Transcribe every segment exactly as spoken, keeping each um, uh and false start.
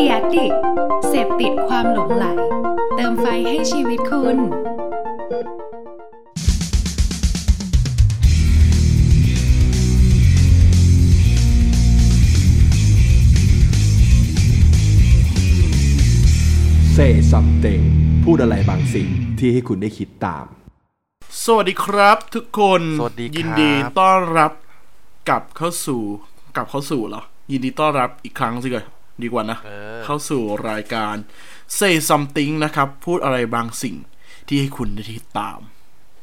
The Addict เสพติดความหลงไหลเติมไฟให้ชีวิตคุณSay something พูดอะไรบางสิ่งที่ให้คุณได้คิดตามสวัสดีครับทุกคนยินดีต้อนรับกลับเข้าสู่กลับเข้าสู่เหรอยินดีต้อนรับอีกครั้งสิเลยดีกว่านะเข้าสู่รายการ Say Something นะครับพูดอะไรบางสิ่งที่ให้คุณได้ติดตาม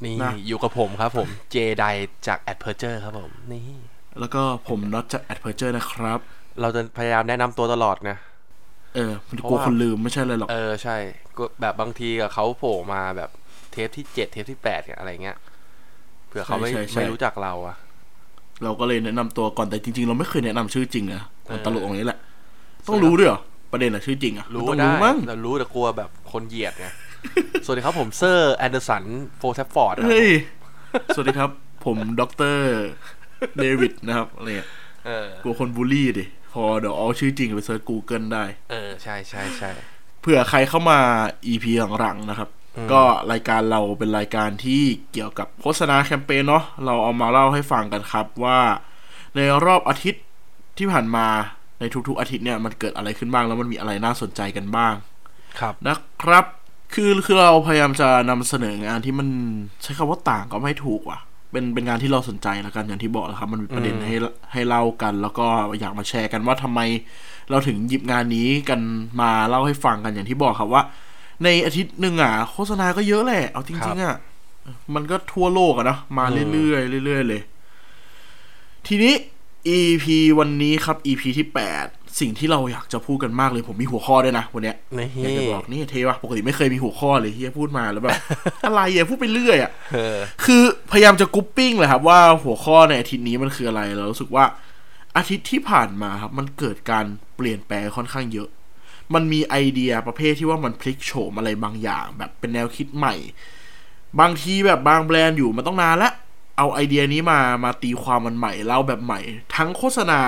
นี่นะอยู่กับผมครับผมเจไดจาก Adperture ครับผมนี่แล้วก็ผมน็อตจาก Adperture นะครับเราจะพยายามแนะนำตัวตลอดนะเออมันกลัวคนลืมไม่ใช่เลยหรอกเออใช่แบบบางทีกับเขาโผล่มาแบบเทปที่เจ็ดเทปที่แปดอะไรเงี้ยเผื่อเขาไม่ไม่รู้จักเราอะเราก็เลยแนะนำตัวก่อนแต่จริงๆเราไม่เคยแนะนำชื่อจริงนะมันตลกตรงนี้แหละต้องรู้ด้วยเหรอประเด็นอะชื่อจริงอะรู้ได้แต่รู้แต่กลัวแบบคนเหยียดไงสวัสดีครับผมเซอร์แอนเดอร์สันโฟร์แทฟฟอร์ดเฮ้ยสวัสดีครับผมด็อกเตอร์เดวิดนะครับอะไรเนี่ยกลัวคนบูลลี่ดิพอเดี๋ยวเอาชื่อจริงไปเซิร์ช Google ได้เออใช่ใช่ใช่เผื่อใครเข้ามา อี พี หลังๆนะครับก็รายการเราเป็นรายการที่เกี่ยวกับโฆษณาแคมเปญเนาะเราเอามาเล่าให้ฟังกันครับว่าในรอบอาทิตย์ที่ผ่านมาในทุกๆอาทิตย์เนี่ยมันเกิดอะไรขึ้นบ้างแล้วมันมีอะไรน่าสนใจกันบ้างครับนะครับคือคือเราพยายามจะนำเสนองานที่มันใช้คำว่าต่างก็ไม่ถูกว่ะเป็นเป็นงานที่เราสนใจแล้วกันอย่างที่บอกแล้วครับมันมีประเด็นให้ให้เล่ากันแล้วก็อยากมาแชร์กันว่าทำไมเราถึงหยิบงานนี้กันมาเล่าให้ฟังกันอย่างที่บอกครับว่าในอาทิตย์นึงอ่ะโฆษณาก็เยอะแหละเอาจริงๆอ่ะมันก็ทั่วโลกอ่ะนะมาเรื่อยๆเรื่อยๆเลยทีนี้อี พี วันนี้ครับ อี พี ที่แปดสิ่งที่เราอยากจะพูดกันมากเลยผมมีหัวข้อด้วยนะวันเนี้ยอยากจะบอกนี่เทวะปกติไม่เคยมีหัวข้อเลยที่จะพูดมาแล้วแบบ อะไรอ่ะพูดไปเรื่อยอ่ะ คือพยายามจะกรุ๊ปปิ้งแหละครับว่าหัวข้อในอาทิตย์นี้มันคืออะไรเรารู้สึกว่าอาทิตย์ที่ผ่านมาครับมันเกิดการเปลี่ยนแปลงค่อนข้างเยอะมันมีไอเดียประเภทที่ว่ามันพลิกโฉมอะไรบางอย่างแบบเป็นแนวคิดใหม่บางทีแบบบางแบรนด์อยู่มันต้องนานละเอาไอเดียนี้มามาตีความมันใหม่เล่าแบบใหม่ทั้งโฆษณา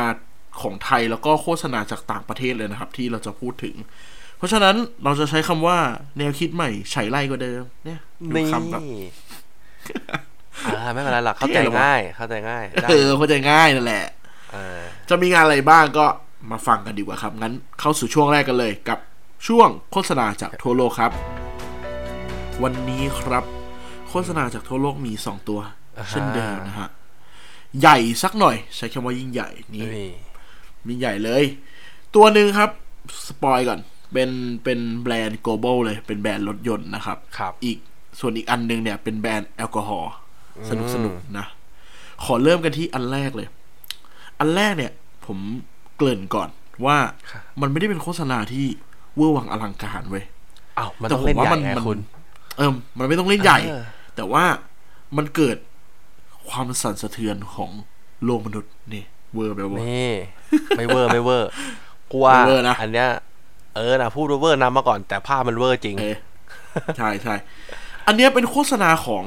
ของไทยแล้วก็โฆษณาจากต่างประเทศเลยนะครับที่เราจะพูดถึงเพราะฉะนั้นเราจะใช้คำว่าแนวคิดใหม่ไฉไล่กว่าเดิมเนี่ยดูคำแบบ อ่าไม่เป็นไรหรอกเข้าใจง่ายเข้าใจง่ายเออเข้าใจง่ายนั่นแหละจะมีงานอะไรบ้างก็มาฟังกันดีกว่าครับงั้นเข้าสู่ช่วงแรกกันเลยกับช่วงโฆษณาจากทั่วโลกครับวันนี้ครับโฆษณาจากทั่วโลกมีสองตัวเช่นเดิมนะฮะใหญ่สักหน่อยใช้คำว่ายิ่งใหญ่นี่ยิ่งใหญ่เลยตัวหนึ่งครับสปอยก่อนเป็นเป็นแบรนด์ global เลยเป็นแบรนด์รถยนต์นะครับอีกส่วนอีกอันนึงเนี่ยเป็นแบรนด์แอลกอฮอล์สนุกสนุกนะขอเริ่มกันที่อันแรกเลยอันแรกเนี่ยผมเกริ่นก่อนว่ามันไม่ได้เป็นโฆษณาที่เวอร์วังอลังการเว้ยอ้าวมันต้องเล่นใหญ่ไงคุณเออมันไม่ต้องเล่นใหญ่แต่ว่ามันเกิดความสั่นสะเทือนของโลกมนุษย์นี่เวอร์ไปวะนี่ไม่เวอร์ไม่เวอร์กว่าอันเนี้ยเออนะพูดว่าเวอร์นำมาก่อนแต่ภาพมันเวอร์จริงใช่ใช่อันเนี้ยเป็นโฆษณาของ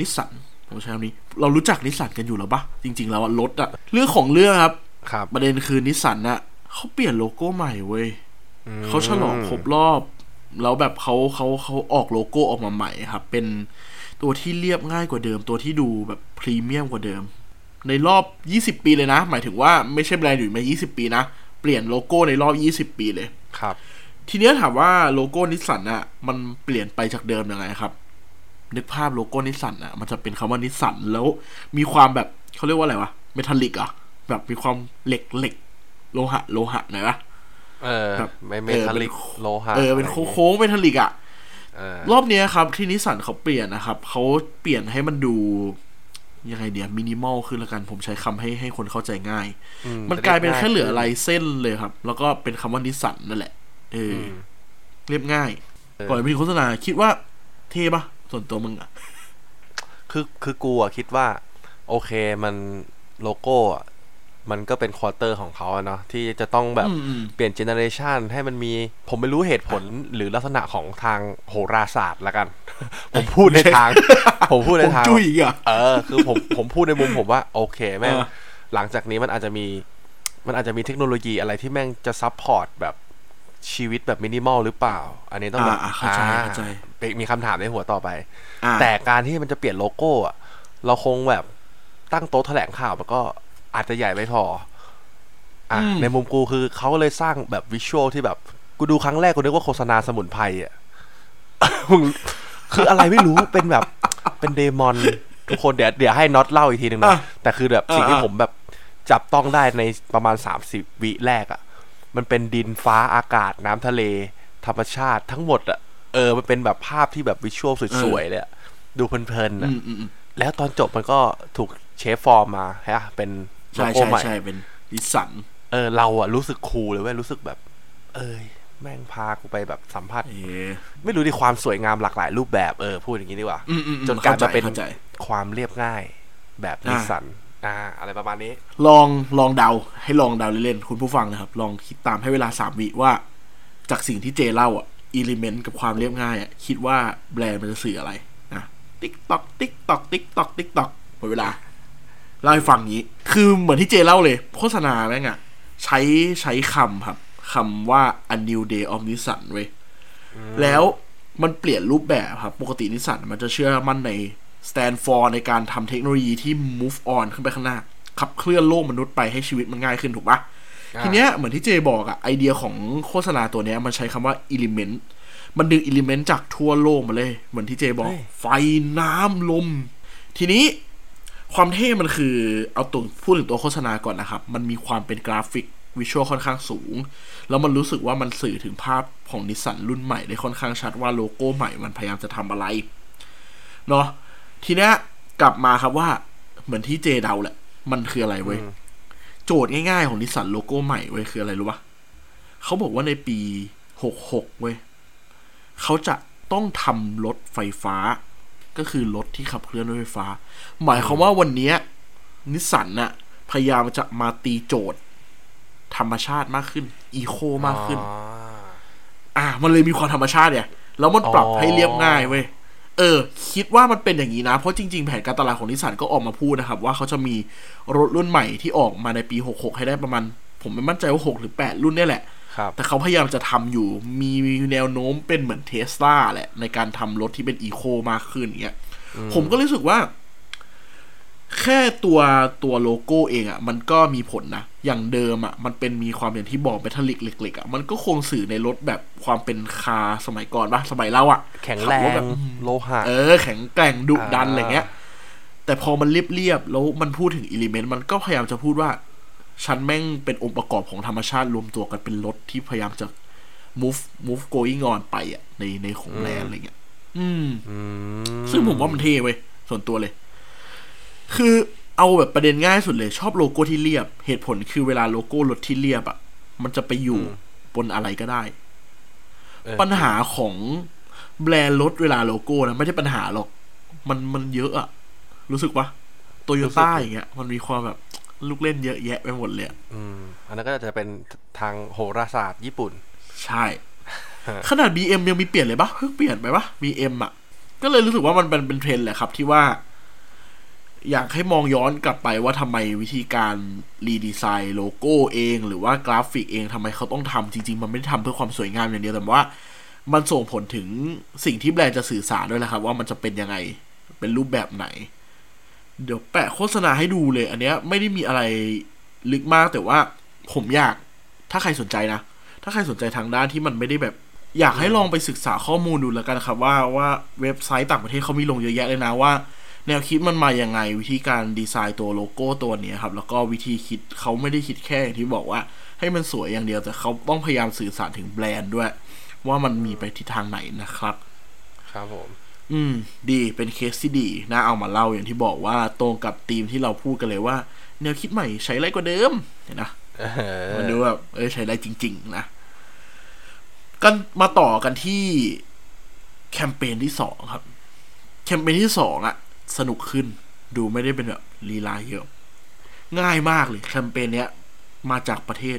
นิสสันผมใช้คำนี้เรารู้จักนิสสันกันอยู่แล้วปะจริงๆแล้วรถอะเรื่องของเรื่องครับประเด็นคือนิสสันอะเขาเปลี่ยนโลโก้ใหม่เว้ยเขาฉลองครบรอบแล้วแบบเขาเขาเขาออกโลโก้ออกมาใหม่ครับเป็นตัวที่เรียบง่ายกว่าเดิมตัวที่ดูแบบพรีเมียมกว่าเดิมในรอบยี่สิบปีเลยนะหมายถึงว่าไม่ใช่แบรนด์อยู่มายี่สิบปีนะเปลี่ยนโลโก้ในรอบยี่สิบปีเลยครับทีนี้ถามว่าโลโก้นิสสันอ่ะมันเปลี่ยนไปจากเดิมยังไงครับนึกภาพโลโก้นิสสันอ่ะมันจะเป็นคำว่านิสสันแล้วมีความแบบเขาเรียกว่าอะไรวะเมทัลลิกอ่ะแบบมีความเหล็กเหล็กโลหะโลหะหน่อยปะเออไม่เมทัลลิกโลหะเออเป็นโค้งเมทัลลิกอ่ะรอบนี้ครับที่นิสสันเขาเปลี่ยนนะครับเขาเปลี่ยนให้มันดูยังไงเดี๋ยวมินิมอลขึ้นละกันผมใช้คำให้ให้คนเข้าใจง่าย ม, มันกลายเป็นแค่เหลือลายเส้นเลยครับแล้วก็เป็นคำว่านิสสันนั่นแหละเออเรียบง่ายก่อนเป็นโฆษณาคิดว่าเท่ปะส่วนตัวมึงอ่ะคือคือกูอ่ะคิดว่าโอเคมันโลโก้อ่ะมันก็เป็นควอเตอร์ของเขาเนาะที่จะต้องแบบเปลี่ยนเจเนอเรชันให้มันมีผมไม่รู้เหตุผลหรือลักษณะของทางโหราศาสตร์ละกันผมพูดในทางผมพูดในทางเออคือผมผมพูดในมุมผมว่าโอเคแม่งหลังจากนี้มันอาจจะมีมันอาจจะมีเทคโนโลยีอะไรที่แม่งจะซัพพอร์ตแบบ ชีวิตแบบมินิมอลหรือเปล่าอันนี้ต้องแบบเข้าใจเข้าใจมีคำถามในหัวต่อไปแต่การที่มันจะเปลี่ยนโลโก้อะเราคงแบบตั้งโต๊ะแถลงข่าวมันก็อาจจะใหญ่ไม่พออ่ะในมุมกูคือเขาเลยสร้างแบบวิชวลที่แบบกูดูครั้งแรกกูนึกว่าโฆษณาสมุนไพรอ่ะ คืออะไรไม่รู้ เป็นแบบเป็นเดมอนทุกคนเดี๋ยวเดี๋ยวให้น็อตเล่าอีกทีนึงนะแต่คือแบบสิ่งที่ผมแบบจับต้องได้ในประมาณสามสิบวิแรกอ่ะมันเป็นดินฟ้าอากาศน้ำทะเลธรรมชาติทั้งหมดอ่ะเออมันเป็นแบบภาพที่แบบวิชวลสวยๆเลยดูเพลินๆอ่ะแล้วตอนจบมันก็ถูกเชฟฟอร์มมาฮะเป็นโลโก้ใหม่ใช่เป็นดิสันเออเราอ่ะรู้สึกคูลเลยเว้ยรู้สึกแบบเอ้ยแม่งพากูไปแบบสัมผัสไม่รู้ดิความสวยงามหลากหลายรูปแบบเออพูดอย่างนี้ดีกว่าจนกลายมาเป็นความเรียบง่ายแบบดิสันอ่าอะไรประมาณนี้ลองลองเดาให้ลองเดาเล่นๆคุณผู้ฟังนะครับลองคิดตามให้เวลาสามวิว่าจากสิ่งที่เจเล่าอ่ะอิเลเมนต์กับความเรียบง่ายอ่ะคิดว่าแบรนด์มันจะสื่ออะไรนะติ๊กต๊อกติ๊กต๊อกติ๊กต๊อกติ๊กต๊อกหมดเวลาเล่าให้ฟังงี้คือเหมือนที่เจเล่าเลยโฆษณาแม่งอ่ะใช้ใช้คำครับคำว่า a new day of Nissan เว้ย mm. แล้วมันเปลี่ยนรูปแบบครับปกติ Nissan มันจะเชื่อมั่นใน stand for ในการทำเทคโนโลยีที่ move on ขึ้นไปข้างหน้าขับเคลื่อนโลกมนุษย์ไปให้ชีวิตมันง่ายขึ้นถูกปะ yeah. ทีเนี้ยเหมือนที่เจบอกอะไอเดียของโฆษณาตัวเนี้ยมันใช้คำว่า element มันดึง element จากทั่วโลกมาเลยเหมือนที่เจบอก hey. ไฟน้ำลมทีนี้ความเท่มันคือเอาตัวพูดถึงตัวโฆษณาก่อนนะครับมันมีความเป็นกราฟิกวิชวลค่อนข้างสูงแล้วมันรู้สึกว่ามันสื่อถึงภาพของนิสสันรุ่นใหม่ได้ค่อนข้างชัดว่าโลโก้ใหม่มันพยายามจะทำอะไรเนาะทีเนี้ยกลับมาครับว่าเหมือนที่เจเดาแหละมันคืออะไรเว้ยโจทย์ง่ายๆของนิสสันโลโก้ใหม่เว้ยคืออะไรรู้ปะเขาบอกว่าในปีหกสิบหกเว้ยเขาจะต้องทำรถไฟฟ้าก็คือรถที่ขับเคลื่อนด้วยไฟฟ้าหมายความว่าวันนี้นิสสันน่ะพยายามจะมาตีโจทย์ธรรมชาติมากขึ้นอีโคมากขึ้นอ่ามันเลยมีความธรรมชาติเนี่ยแล้วมันปรับให้เรียบง่ายเว้ยเออคิดว่ามันเป็นอย่างนี้นะเพราะจริงๆแผนการตลาดของนิสสันก็ออกมาพูดนะครับว่าเขาจะมีรถรุ่นใหม่ที่ออกมาในปีหกสิบหกให้ได้ประมาณผมไม่มั่นใจว่าหกหรือแปดรุ่นนี่แหละแต่เขาพยายามจะทำอยู่มีแนวโน้มเป็นเหมือน Tesla แหละในการทำรถที่เป็นอีโคมากขึ้นเงี้ยผมก็รู้สึกว่าแค่ตัวตัวโลโก้เองอ่ะมันก็มีผลนะอย่างเดิมอ่ะมันเป็นมีความอย่างที่บอกเมทัลลิกเล็กๆอ่ะมันก็คงสื่อในรถแบบความเป็นคาร์สมัยก่อนป่ะสมัยเราอ่ะแข็งแรงแบบโลหะเออแข็งแกร่งดุดันอะไรเงี้ยแต่พอมันเรียบๆแล้วมันพูดถึงอิเลเมนต์มันก็พยายามจะพูดว่าฉันแม่งเป็นองค์ประกอบของธรรมชาติรวมตัวกันเป็นรถที่พยายามจะ move move going on ไปอ่ะในในของแบรนด์อะไรเงี้ยอืมซึ่งผมว่ามันเท่เว้ยส่วนตัวเลยคือเอาแบบประเด็นง่ายสุดเลยชอบโลโก้ที่เรียบเหตุผลคือเวลาโลโก้รถที่เรียบอ่ะมันจะไปอยู่บนอะไรก็ได้ปัญหาของแบรนด์รถเวลาโลโก้นะไม่ใช่ปัญหาหรอกมันมันเยอะอ่ะรู้สึกปะโตโยต้าอย่างเงี้ยมันมีความแบบลูกเล่นเยอะแยะไปหมดเลยอืมอันนั้นก็จะเป็นทางโหราศาสตร์ญี่ปุ่นใช่ ขนาด บี เอ็ม ยังมีเปลี่ยนเลยปะเพิ่งเปลี่ยนไปปะ บี เอ็ม อ่ะก็เลยรู้สึกว่ามันเป็นเป็นเทรนด์แหละครับที่ว่าอยากให้มองย้อนกลับไปว่าทำไมวิธีการรีดีไซน์โลโก้เองหรือว่ากราฟิกเองทำไมเขาต้องทำจริงๆมันไม่ได้ทำเพื่อความสวยงามอย่างเดียวแต่ว่ามันส่งผลถึงสิ่งที่แบรนด์จะสื่อสารด้วยแหละครับว่ามันจะเป็นยังไงเป็นรูปแบบไหนเดี๋ยวแปะโฆษณาให้ดูเลยอันเนี้ยไม่ได้มีอะไรลึกมากแต่ว่าผมอยากถ้าใครสนใจนะถ้าใครสนใจทางด้านที่มันไม่ได้แบบอยากให้ลองไปศึกษาข้อมูลดูแล้วกันครับว่าว่าเว็บไซต์ต่างประเทศเขามีลงเยอะแยะเลยนะว่าแนวคิดมันมาอย่างไงวิธีการดีไซน์ตัวโลโก้ตัวนี้ครับแล้วก็วิธีคิดเขาไม่ได้คิดแค่อย่างที่บอกว่าให้มันสวยอย่างเดียวแต่เขาต้องพยายามสื่อสารถึงแบรนด์ด้วยว่ามันมีไปทิศทางไหนนะครับครับผมอืมดีเป็นเคสที่ดีน่าเอามาเล่าอย่างที่บอกว่าตรงกับธีมที่เราพูดกันเลยว่าแนวคิดใหม่ใช้ไรกว่าเดิมเห็นนะมันดูแบบเออใช้ไรจริงๆนะกันมาต่อกันที่แคมเปญที่สองครับแคมเปญที่สองอะสนุกขึ้นดูไม่ได้เป็นแบบลีลาเยอะง่ายมากเลยแคมเปญเนี้ยมาจากประเทศ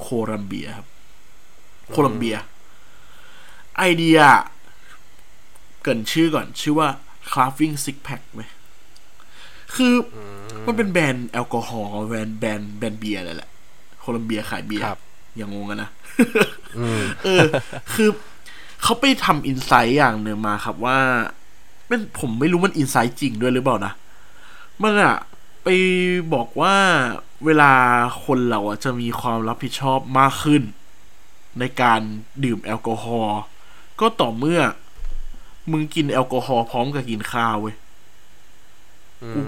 โคลัมเบียครับโคลัมเบียไอเดียเกินชื่อก่อนชื่อว่า Craving Six Pack ไหมคือมันเป็นแบรนด์แอลกอฮอล์แบรนด์แบรนด์แบรนด์เบียร์อะไรแหละโคลัมเบียขายเบียร์ อย่างงงกันนะเออคือเขาไปทำอินไซต์อย่างหนึ่งมาครับว่ามันผมไม่รู้มันอินไซต์จริงด้วยหรือเปล่านะมันอะไปบอกว่าเวลาคนเราอะจะมีความรับผิดชอบมากขึ้นในการดื่มแอลกอฮอล์ก็ต่อเมื่อมึงกินแอลกอฮอล์พร้อมกับกินข้าวเว้ยกู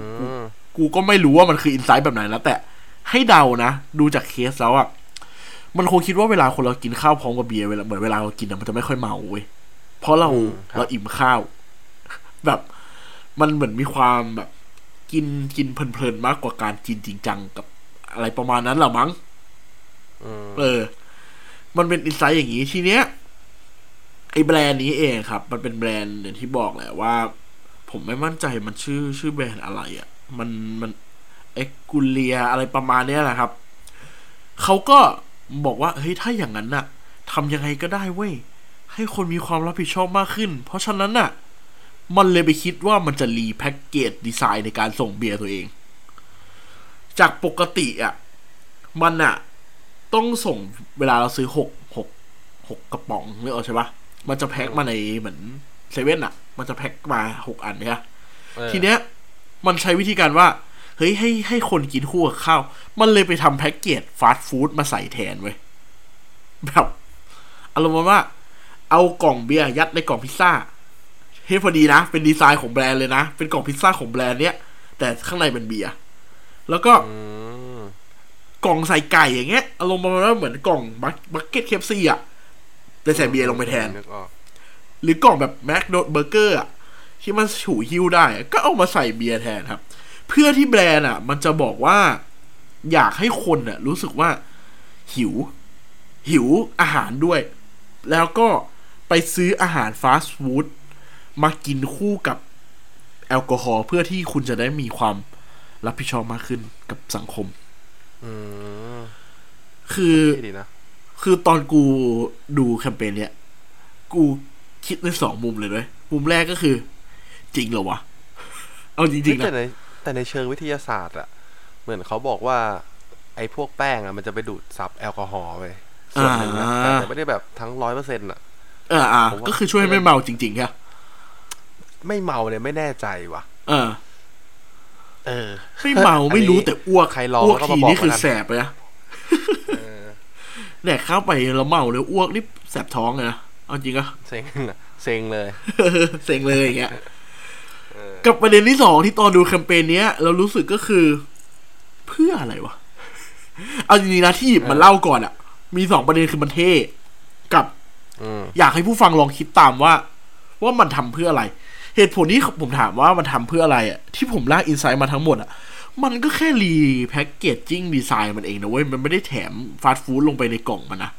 กูก็ไม่รู้ว่ามันคืออินไซต์แบบไหนแล้วแต่ให้เดานะดูจากเคสแล้วอะมันคงคิดว่าเวลาคนเรากินข้าวพร้อมกับเบียร์เวลาเหมือนเวลาเรากินมันจะไม่ค่อยเมาเว้ยเพราะเราเราอิ่มข้าวแบบมันเหมือนมีความแบบกินกินเพลินๆมากกว่าการกินจริงจังกับอะไรประมาณนั้นหรอมั้งเออมันเป็นอินไซต์อย่างนี้ทีเนี้ยไอ้แบรนด์นี้เองครับมันเป็นแบรนด์อย่างที่บอกแหละว่าผมไม่มั่นใจมันชื่อชื่อแบรนด์อะไรอ่ะมันมันเอ็กกูเลียอะไรประมาณเนี้ยแหละครับเขาก็บอกว่าเฮ้ยถ้าอย่างนั้นน่ะทำยังไงก็ได้เว้ยให้คนมีความรับผิดชอบมากขึ้นเพราะฉะนั้นน่ะมันเลยไปคิดว่ามันจะรีแพ็กเกจดีไซน์ในการส่งเบียร์ตัวเองจากปกติอ่ะมันอ่ะต้องส่งเวลาเราซื้อหก หก หกกระป๋องนึกออกใช่ปะมันจะแพ็คมาในเหมือนเซเว่นอ่ะมันจะแพ็คมาหกอันเนี่ยทีเนี้ยมันใช้วิธีการว่าเฮ้ยให้ให้คนกินคู่กับข้าวมันเลยไปทำแพ็กเกจฟาสต์ฟู้ดมาใส่แทนเว้ยแบบอารมณ์ว่าเอากล่องเบียร์ยัดในกล่องพิซซ่าเฮ้ยพอดีนะเป็นดีไซน์ของแบรนด์เลยนะเป็นกล่องพิซซ่าของแบรนด์เนี้ยแต่ข้างในเป็นเบียร์แล้วก็กล่องใส่ไก่อย่างเงี้ยอารมณ์ประมาณว่าเหมือนกล่องบัคเก็ต เค เอฟ ซี อ่ะแต่ใส่เบียร์ลงไปแทนหรือกล่องแบบแมคโดนัลด์เบอร์เกอร์อ่ะที่มันถูหิ้วได้ก็เอามาใส่เบียร์แทนครับเพื่อที่แบรนด์อ่ะมันจะบอกว่าอยากให้คนอ่ะรู้สึกว่าหิวหิวอาหารด้วยแล้วก็ไปซื้ออาหารฟาสต์ฟู้ดมากินคู่กับแอลกอฮอล์เพื่อที่คุณจะได้มีความรับผิดชอบมากขึ้นกับสังคมคือคือตอนกูดูแคมเปญเนี้ยกูคิดในสองมุมเลยด้วยมุมแรกก็คือจริงเหรอวะเอาจริงๆนะแต่ในแต่ในเชิงวิทยาศาสตร์อะเหมือนเขาบอกว่าไอ้พวกแป้งอะมันจะไปดูดซับแอลกอฮอล์ไปส่วนหนึ่งนะแต่ไม่ได้แบบทั้ง ร้อยเปอร์เซ็นต์ อะอ่าก็คือช่วยให้ไม่เมาจริงๆค่ะไม่เมาเนี่ยไม่แน่ใจว่ะเออเออไม่เมาไม่รู้แต่อ้วกใครลองอ้วกทีนี่คือแสบเลยนะแดกเข้าไปแล้วเมาเลยอ้วกนี่แสบท้องเลยนะเอาจริงอ่ะเซ็งเซ็งเลยเซ็งเลยอย่างเงี้ยกับประเด็นที่สองที่ตอนดูแคมเปญเนี้ยเรารู้สึกก็คือเพื่ออะไรวะเอาจริงๆนะที่หยิบมันเล่าก่อนอ่ะมีสองประเด็นคือมันเท่กับอยากให้ผู้ฟังลองคิดตามว่าว่ามันทำเพื่ออะไรเหตุผลที่ผมถามว่ามันทำเพื่ออะไรอ่ะที่ผมลากอินไซต์มาทั้งหมดอ่ะมันก็แค่รีแพ็กเกจจิ้งดีไซน์มันเองนะเว้ยมันไม่ได้แถมฟาสต์ฟู้ดลงไปในกล่องมันนะ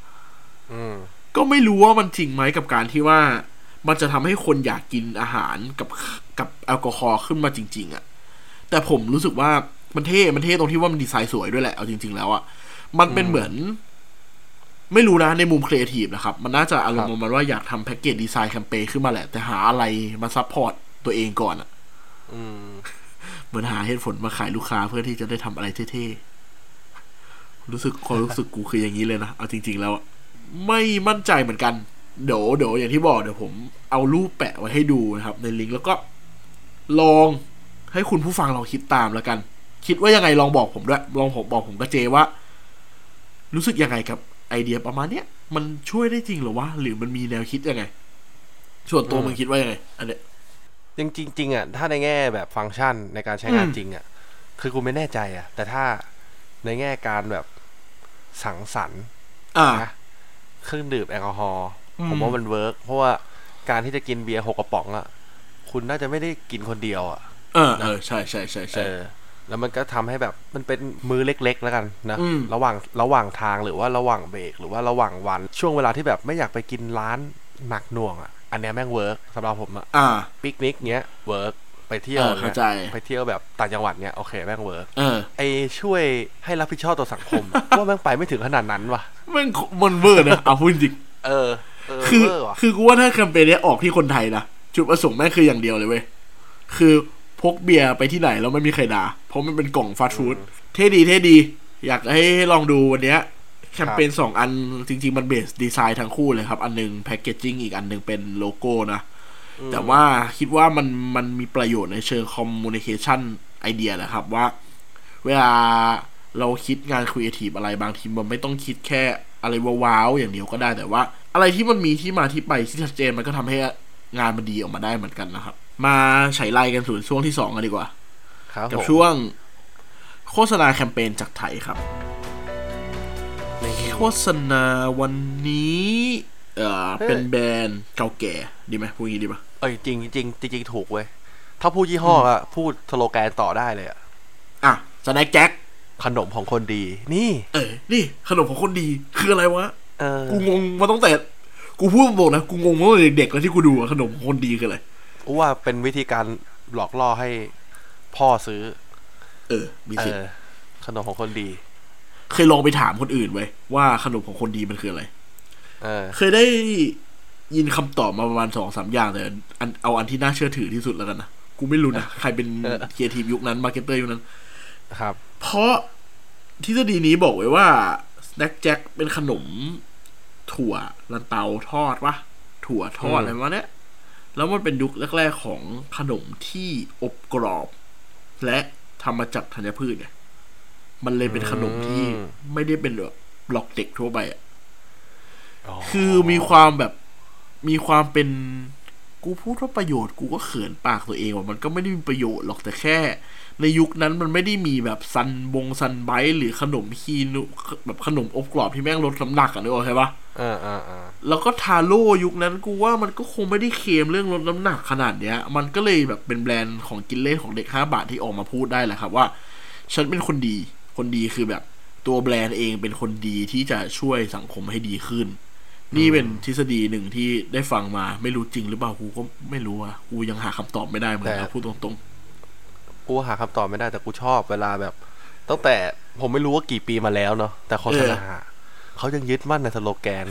ก็ไม่รู้ว่ามันจริงไหมกับการที่ว่ามันจะทำให้คนอยากกินอาหารกับกับแอลกอฮอล์ขึ้นมาจริงๆอ่ะแต่ผมรู้สึกว่ามันเท่มันเท่ตรงที่ว่ามันดีไซน์สวยด้วยแหละเอาจริงๆแล้วอ่ะมันเป็นเหมือนไม่รู้นะในมุมครีเอทีฟนะครับมันน่าจะอารมณ์มันว่าอยากทำแพ็กเกจดีไซน์แคมเปญขึ้นมาแหละแต่หาอะไรมาซัพพอร์ตตัวเองก่อนอ่ะเหมือนหาเหตุผลมาขายลูกค้าเพื่อที่จะได้ทำอะไรเท่ๆรู้สึกความรู้สึกกูคืออย่างนี้เลยนะเอาจริงๆแล้วไม่มั่นใจเหมือนกันเดี๋ยวเดี๋ยวอย่างที่บอกเดี๋ยวผมเอารูปแปะไว้ให้ดูนะครับในลิงก์แล้วก็ลองให้คุณผู้ฟังลองคิดตามแล้วกันคิดว่ายังไงลองบอกผมด้วยลองผมบอกผมกับเจว่ารู้สึกยังไงครับไอเดียประมาณเนี้ยมันช่วยได้จริงหรอวะหรือมันมีแนวคิดยังไงส่วนตัวมึงคิดว่ายังไงอันเนี้ยจริงจริงอ่ะถ้าในแง่แบบฟังก์ชันในการใช้งานจริงอ่ะคือกูไม่แน่ใจอ่ะแต่ถ้าในแง่การแบบสังสรรค์นะเครื่องดื่มแอลกอฮอล์ผมว่ามันเวิร์กเพราะว่าการที่จะกินเบียร์หกกระป๋องอ่ะคุณน่าจะไม่ได้กินคนเดียวอ่ะเออเออใช่ใช่ใช่ใช่แล้วมันก็ทำให้แบบมันเป็นมื้อเล็กๆแล้วกันนะระหว่างระหว่างทางหรือว่าระหว่างเบรกหรือว่าระหว่างวันช่วงเวลาที่แบบไม่อยากไปกินร้านหนักหน่วงอ่ะอันเนี้ยแม่งเวิร์กสำหรับผมอ่ะปิกนิกเงี้ยเวิร์กไปเที่ยวเข้าใจไปเที่ยวแบบต่างจังหวัดเงี้ยโอเคแม่งเวิร์กไอช่วยให้รับผิดชอบต่อสังคมว่าแม่งไปไม่ถึงขนาดนั้นว่ะแม่งมันเวิร์กนะเอาพูดจริงเออคือคือกูว่าถ้าแคมเปญเนี้ยออกที่คนไทยนะจุดประสงค์แม่งคืออย่างเดียวเลยเว้ยคือพกเบียร์ไปที่ไหนแล้วไม่มีใครด่าเพราะมันเป็นกล่องฟาสต์ฟู้ดเท่ดีเท่ดีอยากให้ลองดูวันเนี้ย แคมเปญสองอันจริงๆมันเบสดีไซน์ทั้งคู่เลยครับอันนึงแพคเกจจิ้งอีกอันนึงเป็นโลโก้นะแต่ว่าคิดว่ามันมันมีประโยชน์ในเชิงคอมมูนิเคชั่นไอเดียแหละครับว่าเวลาเราคิดงานครีเอทีฟอะไรบางทีมันไม่ต้องคิดแค่อะไรว้าวๆอย่างเดียวก็ได้แต่ว่าอะไรที่มันมีที่มาที่ไปที่ชัดเจนมันก็ทำให้งานมันดีออกมาได้เหมือนกันนะครับมาไฉไลกันสู่ช่วงที่สองกันดีกว่ากับช่วงโฆษณาแคมเปญจากไทยครับโฆษณาวันนี้เอ่อเป็นแบรนด์เก่าแก่ดีไหมพูดงี้ดีป่ะเอ้ยจริงจริงจริงถูกเว้ยถ้าพูดยี่ห้ออ่ะพูดสโลแกนต่อได้เลยอ่ะอ่ะสแน็คแจ็คขนมของคนดีนี่เออนี่ขนมของคนดีคืออะไรวะเออกูงงมาตั้งแต่กูพูดบอกนะกูงงตั้งแต่เด็กๆแล้วที่กูดูขนมของคนดีคืออะไรกูว่าเป็นวิธีการหลอกล่อให้พ่อซื้อเออมีสิขนมของคนดีเคยลองไปถามคนอื่นไว้ว่าขนมของคนดีมันคืออะไรเออเคยได้ยินคำตอบมาประมาณ สองถึงสาม อย่างแต่เอาอันที่น่าเชื่อถือที่สุดแล้วกันนะกูไม่รู้นะใครเป็นครีเอทีฟยุคนั้นมาร์เก็ตเตอร์ยุคนั้นครับเพราะทฤษฎีนี้บอกไว้ว่าสแน็คแจ็คเป็นขนมถั่วลันเตาทอดวะถั่วทอดอะไรมาเนี่ยแล้วมันเป็นยุคแรกๆของขนมที่อบกรอบและทำมาจากธัญพืชเนี่ยมันเลยเป็นขนมที่ไม่ได้เป็นแบบหลอกเด็กทั่วไปอ่ะคือมีความแบบมีความเป็นกูพูดว่าประโยชน์กูก็เขินปากตัวเองว่ามันก็ไม่ได้มีประโยชน์หรอกแต่แค่ในยุคนั้นมันไม่ได้มีแบบซันบงซันไบท์หรือขนมคีนุแบบขนมอบกรอบที่แม่งลดน้ำหนักอ่ะนึกออกใช่ปะเออๆๆแล้วก็ทาโร่ยุคนั้นกูว่ามันก็คงไม่ได้เคลมเรื่องลดน้ำหนักขนาดเนี้ยมันก็เลยแบบเป็นแบรนด์ของกินเล่นของเด็กห้าบาทที่ออกมาพูดได้แหละครับว่าฉันเป็นคนดีคนดีคือแบบตัวแบรนด์เองเป็นคนดีที่จะช่วยสังคมให้ดีขึ้นนี่เป็นทฤษฎีหนึ่งที่ได้ฟังมาไม่รู้จริงหรือเปล่ากูก็ไม่รู้อ่ะกูยังหาคำตอบไม่ได้เหมือนกันพูดตรงๆกูหาคำตอบไม่ได้แต่กูชอบเวลาแบบตั้งแต่ผมไม่รู้ว่ากี่ปีมาแล้วเนาะแต่โฆษณาเขายังยึดมั่นในสโลแกน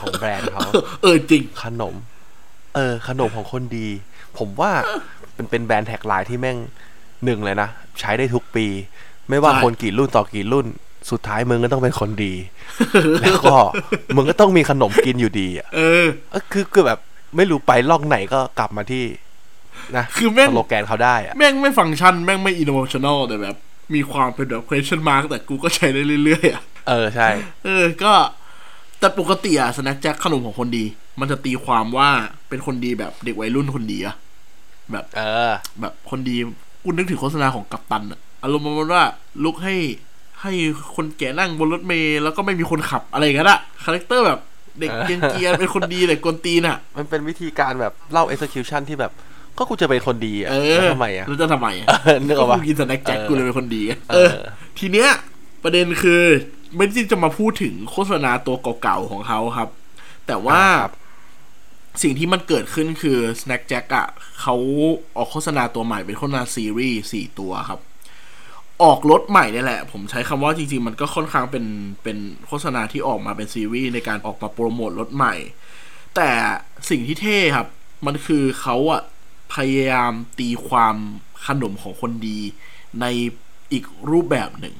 ของแบรนด์เขาเออจริงขนมเออขนมของคนดีผมว่าเป็นเป็นแบรนด์แท็กไลน์ที่แม่งหนึ่งเลยนะใช้ได้ทุกปีไม่ว่าคนกี่รุ่นต่อกี่รุ่นสุดท้ายมึงก็ต้องเป็นคนดีแล้วก็มึงก็ต้องมีขนมกินอยู่ดีอ่ะเออคือคือแบบไม่รู้ไปล่องไหนก็กลับมาที่นะคือแม่งสโลแกนเขาได้อ่ะแม่งไม่ฟังก์ชันแม่งไม่อินโนเวชั่นอลแต่แบบมีความเป็นแบบ question mark แต่กูก็ใช้ได้เรื่อยๆอ่ะเออใช่เออก็แต่ปกติอ่ะสแน็คแจ็คขนมของคนดีมันจะตีความว่าเป็นคนดีแบบเด็กวัยรุ่นคนดีอ่ะแบบเออแบบคนดีกูนึกถึงโฆษณาของกัปตันอ่ะอารมณ์มันว่าลุกให้ให้คนแก่นั่งบนรถเมล์แล้วก็ไม่มีคนขับอะไรอย่างนั้นอะคาแรคเตอร์แบบเด็กเกียนเกียนเป็นคนดีแต่กวนตีนอะมันเป็นวิธีการแบบเล่า execution ที่แบบก็กูจะเป็นคนดีอะทำไมอะแล้วจะทำไมอะนึกออกปะกูกินสแน็คแจ็คกูเลยเป็นคนดีเออทีเนี้ยประเด็นคือไม่จริงจะมาพูดถึงโฆษณาตัวเก่าๆของเขาครับแต่ว่าสิ่งที่มันเกิดขึ้นคือสแน็คแจ็คอะเขาออกโฆษณาตัวใหม่เป็นโฆษณาซีรีส์สี่ตัวครับออกรถใหม่นี่แหละผมใช้คำว่าจริงๆมันก็ค่อนข้างเป็นเป็นโฆษณาที่ออกมาเป็นซีรีส์ในการออกมาโปรโมทรถใหม่แต่สิ่งที่เท่ครับมันคือเขาอะพยายามตีความขนมของคนดีในอีกรูปแบบหนึ่ง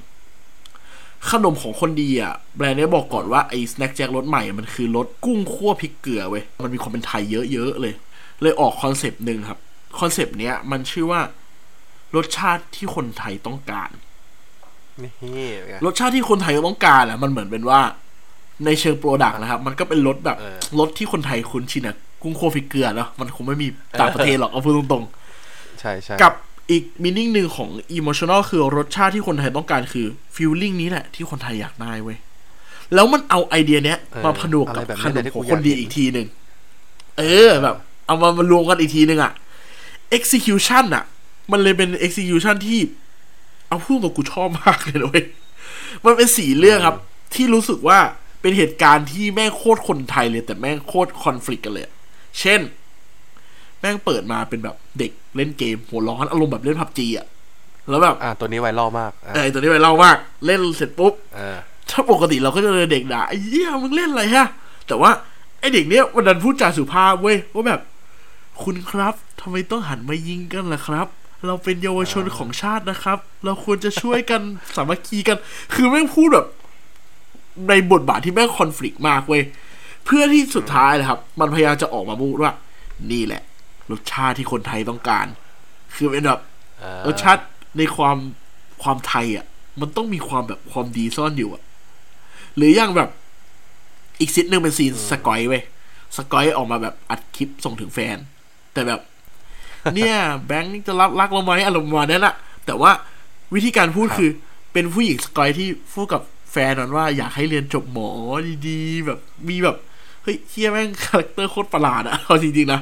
ขนมของคนดีอะแบรนด์นี้บอกก่อนว่าไอ้สแน็คแจ็ครถใหม่มันคือรถกุ้งคั่วพริกเกลือเว้ยมันมีความเป็นไทยเยอะๆเลยเลยออกคอนเซปต์นึงครับคอนเซปต์เนี้ยมันชื่อว่ารสชาติที่คนไทยต้องการรสชาติที่คนไทยต้องการอ่ะมันเหมือนเป็นว่าในเชิงโปรดักต์นะครับมันก็เป็นรสแบบรสที่คนไทยคุ้นชินอ่ะกุ้งคั่วพริกเกลือเนาะมันคงไม่มีต่างประเทศหรอกเอาพูดตรงๆใช่ๆกับอีกมีนิ่งนึงของ emotional คือรสชาติที่คนไทยต้องการคือ feeling นี้แหละที่คนไทยอยากได้เว้ยแล้วมันเอาไอเดียเนี้ยมาผนวกกับขนมของคนดีอีกทีนึงเออแบบเอามารวมกันอีกทีนึงอ่ะ execution อ่ะมันเลยเป็น execution ที่เอาพูดตัวกูชอบมากเลยนะเว้ยมันเป็นสี่เรื่องครับที่รู้สึกว่าเป็นเหตุการณ์ที่แม่งโคตรคนไทยเลยแต่แม่งโคตรคอนฟลิกต์กันเลยเช่นแม่งเปิดมาเป็นแบบเด็กเล่นเกมหัวร้อนอารมณ์แบบเล่น พี ยู บี จี อ่ะแล้วแบบอ่ะตัวนี้ไวรัลมากเออตัวนี้ไวรัลมากเล่นเสร็จปุ๊บเออถ้าปกติเราก็จะเด็กด่าไอ้เหี้ยมึงเล่นอะไรฮะแต่ว่าไอ้เด็กเนี้ยมันดันพูดจาสุภาพเว้ยว่าแบบคุณครับทำไมต้องหันมายิงกันล่ะครับเราเป็นเยาวชนของชาตินะครับเราควรจะช่วยกันสามัคคีกันคือแม่งพูดแบบ ในบทบาทที่แม่งคอนฟลิกต์มากเว้ยเพื่อที่สุดท้ายนะครับมันพยายามจะออกมาพูดว่านี่แหละรสชาติที่คนไทยต้องการคือเป็นแบบรสชาติในความความไทยอ่ะมันต้องมีความแบบความดีซ่อนอยู่อ่ะหรืออย่างแบบอีกซีนนึงเป็นซีนสกอยเว้ยสกอยออกมาแบบอัดคลิปส่งถึงแฟนแต่แบบเนี่ยแบงค์จะรับรักเราไหมอารมณ์มาเนี่ยแหละแต่ว่าวิธีการพูดคือเป็นผู้หญิงสกอยที่พูดกับแฟนนั้นว่าอยากให้เรียนจบหมอดีๆแบบมีแบบเฮ้ยเฮียแม่งคาแรคเตอร์โคตรประหลาดอะเอาจริงๆนะ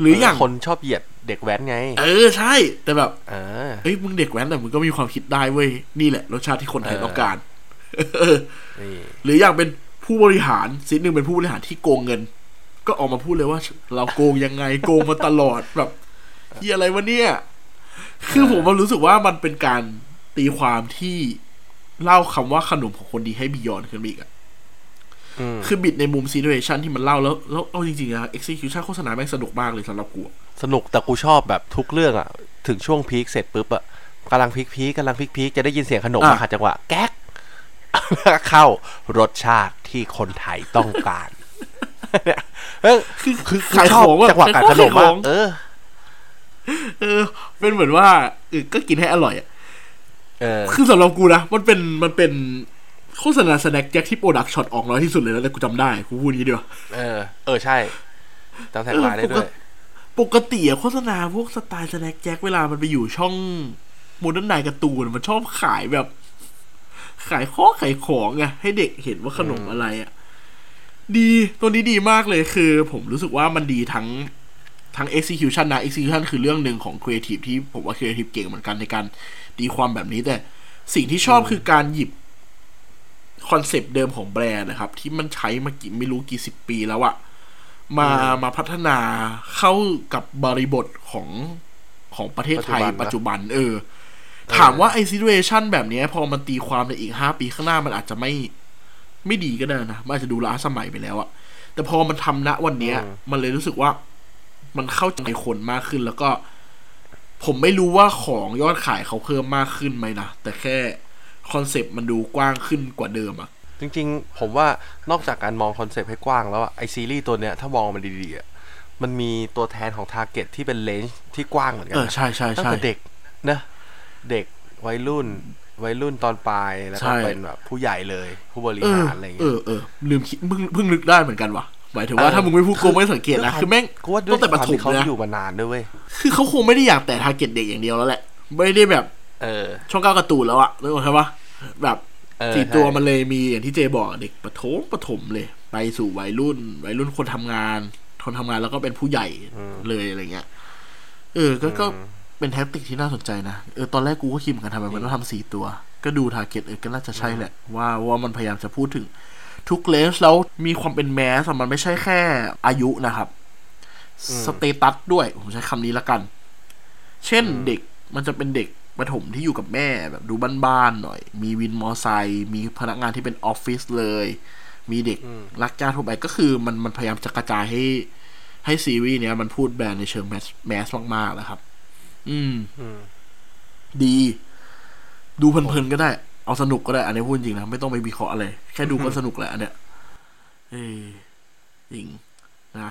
หรืออย่างคนชอบเหยียดเด็กแว้นไงเออใช่แต่แบบเออเฮ้ยมึงเด็กแว้นแต่มึงก็มีความคิดได้เว้ยนี่แหละรสชาติที่คนไทยต้องการหรืออย่างเป็นผู้บริหารซีนนึงเป็นผู้บริหารที่โกงเงินก็ออกมาพูดเลยว่าเราโกงยังไงโกงมาตลอดแบบเฮียอะไรวะเนี่ยคือผมมันรู้สึกว่ามันเป็นการตีความที่เล่าคำว่าขนมของคนดีให้บียอนขึ้นอีกอ่ะคือบิดในมุมซีเนอเรชั่นที่มันเล่าแล้วแล้วเอาจริงๆนะ execution โฆษณาแม่งสนุกมากเลยสำหรับกูสนุกแต่กูชอบแบบทุกเรื่องอ่ะถึงช่วงพีคเสร็จปุ๊บอ่ะกำลังพีคพีคกำลังพีคพีคจะได้ยินเสียงขนมมาขัดจังหวะแก๊กเข้ารสชาติที่คนไทยต้องการเออคือขายของจังหวะการขนมมากเออเออเป็นเหมือนว่าเออก็กินให้อร่อยอ่ะคือสำหรับกูนะมันเป็นมันเป็นโฆษณาสแน็คแจ็คที่โปรดักช็อตออกน้อยที่สุดเลยแล้วกูจำได้กูพูดอย่างนี้ดีกว่าเออเออใช่จำแท็กไลน์ได้ด้วยปกติอะโฆษณาพวกสไตล์สแน็คแจ็คเวลามันไปอยู่ช่องโมเดิร์นไนน์การ์ตูนมันชอบขายแบบขายข้อขายของไงให้เด็กเห็นว่าขนมอะไรอะดีตัวนี้ดีมากเลยคือผมรู้สึกว่ามันดีทั้งทั้ง execution นะ execution คือเรื่องหนึ่งของ creative ที่ผมว่า creative เก่งเหมือนกันในการตีความแบบนี้แต่สิ่งที่ชอบคือการหยิบคอนเซปต์เดิมของแบรนด์นะครับที่มันใช้มากี่ไม่รู้กี่สิบปีแล้วอะมามาพัฒนาเข้ากับบริบทของของประเทศไทยปัจจุบันเออถามว่าไอ้ situation แบบนี้พอมันตีความในอีกห้าปีข้างหน้ามันอาจจะไม่ไม่ดีก็ได้นะมันอาจจะดูล้าสมัยไปแล้วอะแต่พอมันทำณวันนี้มันเลยรู้สึกว่ามันเข้าใจคนมากขึ้นแล้วก็ผมไม่รู้ว่าของยอดขายเขาเพิ่มมากขึ้นไหมนะแต่แค่คอนเซปต์มันดูกว้างขึ้นกว่าเดิมอะจริงๆผมว่านอกจากการมองคอนเซปต์ให้กว้างแล้วอะไอซีรีส์ตัวเนี้ยถ้ามองมันดีๆอะมันมีตัวแทนของทาร์เก็ตที่เป็นเลนจ์ที่กว้างเหมือนกันเออใช่ๆๆตั้งแต่เด็กนะเด็กวัยรุ่นวัยรุ่นตอนปลายแล้วก็เป็นแบบผู้ใหญ่เลยผู้บริหารอะไรอย่างเงี้ยเออๆลืมคิดมึงเพิ่งนึกได้เหมือนกันว่ะหมายถึงว่าถ้ามึงไม่พูดโกงไม่สังเกตนะคือแม่งตั้งแต่ประถมเขาอยู่มานานด้วยเว้ยคือเขาคงไม่ได้อยากแต่ทาร์เก็ตเด็กอย่างเดียวแล้วแหละไม่ได้แบบเออช่องเก้าการ์ตูนแล้วอะนึกออกใช่ปะแบบสี่ตัวมันเลยมีอย่างที่เจบอกเด็กประถมประถมเลยไปสู่วัยรุ่นวัยรุ่นคนทำงานคนทำงานแล้วก็เป็นผู้ใหญ่เลยอะไรเงี้ยเออก็ก็เป็นแท็กติกที่น่าสนใจนะเออตอนแรกกูก็คิดเหมือนกันทำไมมันต้องทำสี่ตัวก็ดูทาร์เก็ตเออก็น่าจะใช่แหละว่าว่ามันพยายามจะพูดถึงทุกเลนส์แล้วมีความเป็นแมสมันไม่ใช่แค่อายุนะครับสเตตัสด้วยผมใช้คำนี้ละกันเช่นเด็กมันจะเป็นเด็กประถมที่อยู่กับแม่แบบดูบ้านๆหน่อยมีวินมอไซค์มีพนักงานที่เป็นออฟฟิศเลยมีเด็กรักจ้าทั่วไปก็คือมันมันพยายามจะกระจายให้ให้ซีรีส์เนี้ยมันพูดแบรนด์ในเชิงแมสแมสมากๆแล้วครับอืมดีดูเพลินๆก็ได้เอาสนุกก็ได้อันนี้พูดจริงนะไม่ต้องไปวิเคราะห์อะไรแค่ดูก็สนุกแหละอันเนี้ยเอ้ยจริงนะ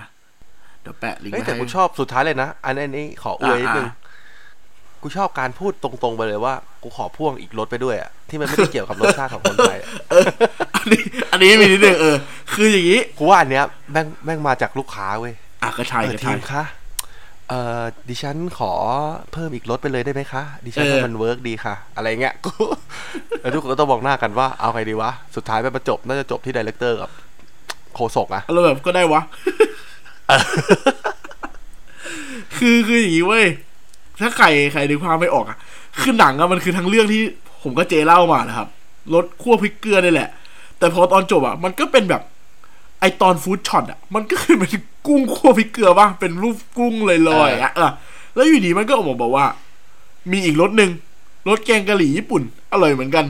เดี๋ยวแปะลิงก์ให้แต่กูชอบสุดท้ายเลยนะอันนี้ขออวยนิดนึงกูชอบการพูดตรงๆไปเลยว่ากูขอพ่วงอีกรถไปด้วยอ่ะที่มันไม่ได้เกี่ยวกับรสชาติของคนไทยอันนี้อันนี้มีนิดนึงเออคืออย่างงี้กูว่าอันเนี้ยแม่งแม่งมาจากลูกค้าเว้ยอ่ะกระชายกระชายค่ะเอ่อดิฉันขอเพิ่มอีกรถไปเลยได้ไหมคะดิฉันว่ามันเวิร์กดีค่ะอะไรเงี้ยกูแล้วทุกคนก็ต้องบอกหน้ากันว่าเอาไงดีวะสุดท้ายไปประจบน่าจะจบที่ไดเรคเตอร์กับโฆษกอะแล้วแบบก็ได้วะคือคืออย่างงี้เว้ยถ้าใครใครดูความไม่ออกอะคือหนังอะมันคือทั้งเรื่องที่ผมก็เจเล่ามานะครับรถคั่วพริกเกลือนี่แหละแต่พอตอนจบอะมันก็เป็นแบบไอตอนฟู้ดช็อตอ่ะมันก็คือเป็นกุ้งคั่วพริกเกลือป่ะเป็นรูปกุ้งลอยๆอ่ะแล้วอยู่ดีมันก็ออกมาบอกว่ามีอีกรสนึงรสแกงกะหรี่ญี่ปุ่นอร่อยเหมือนกัน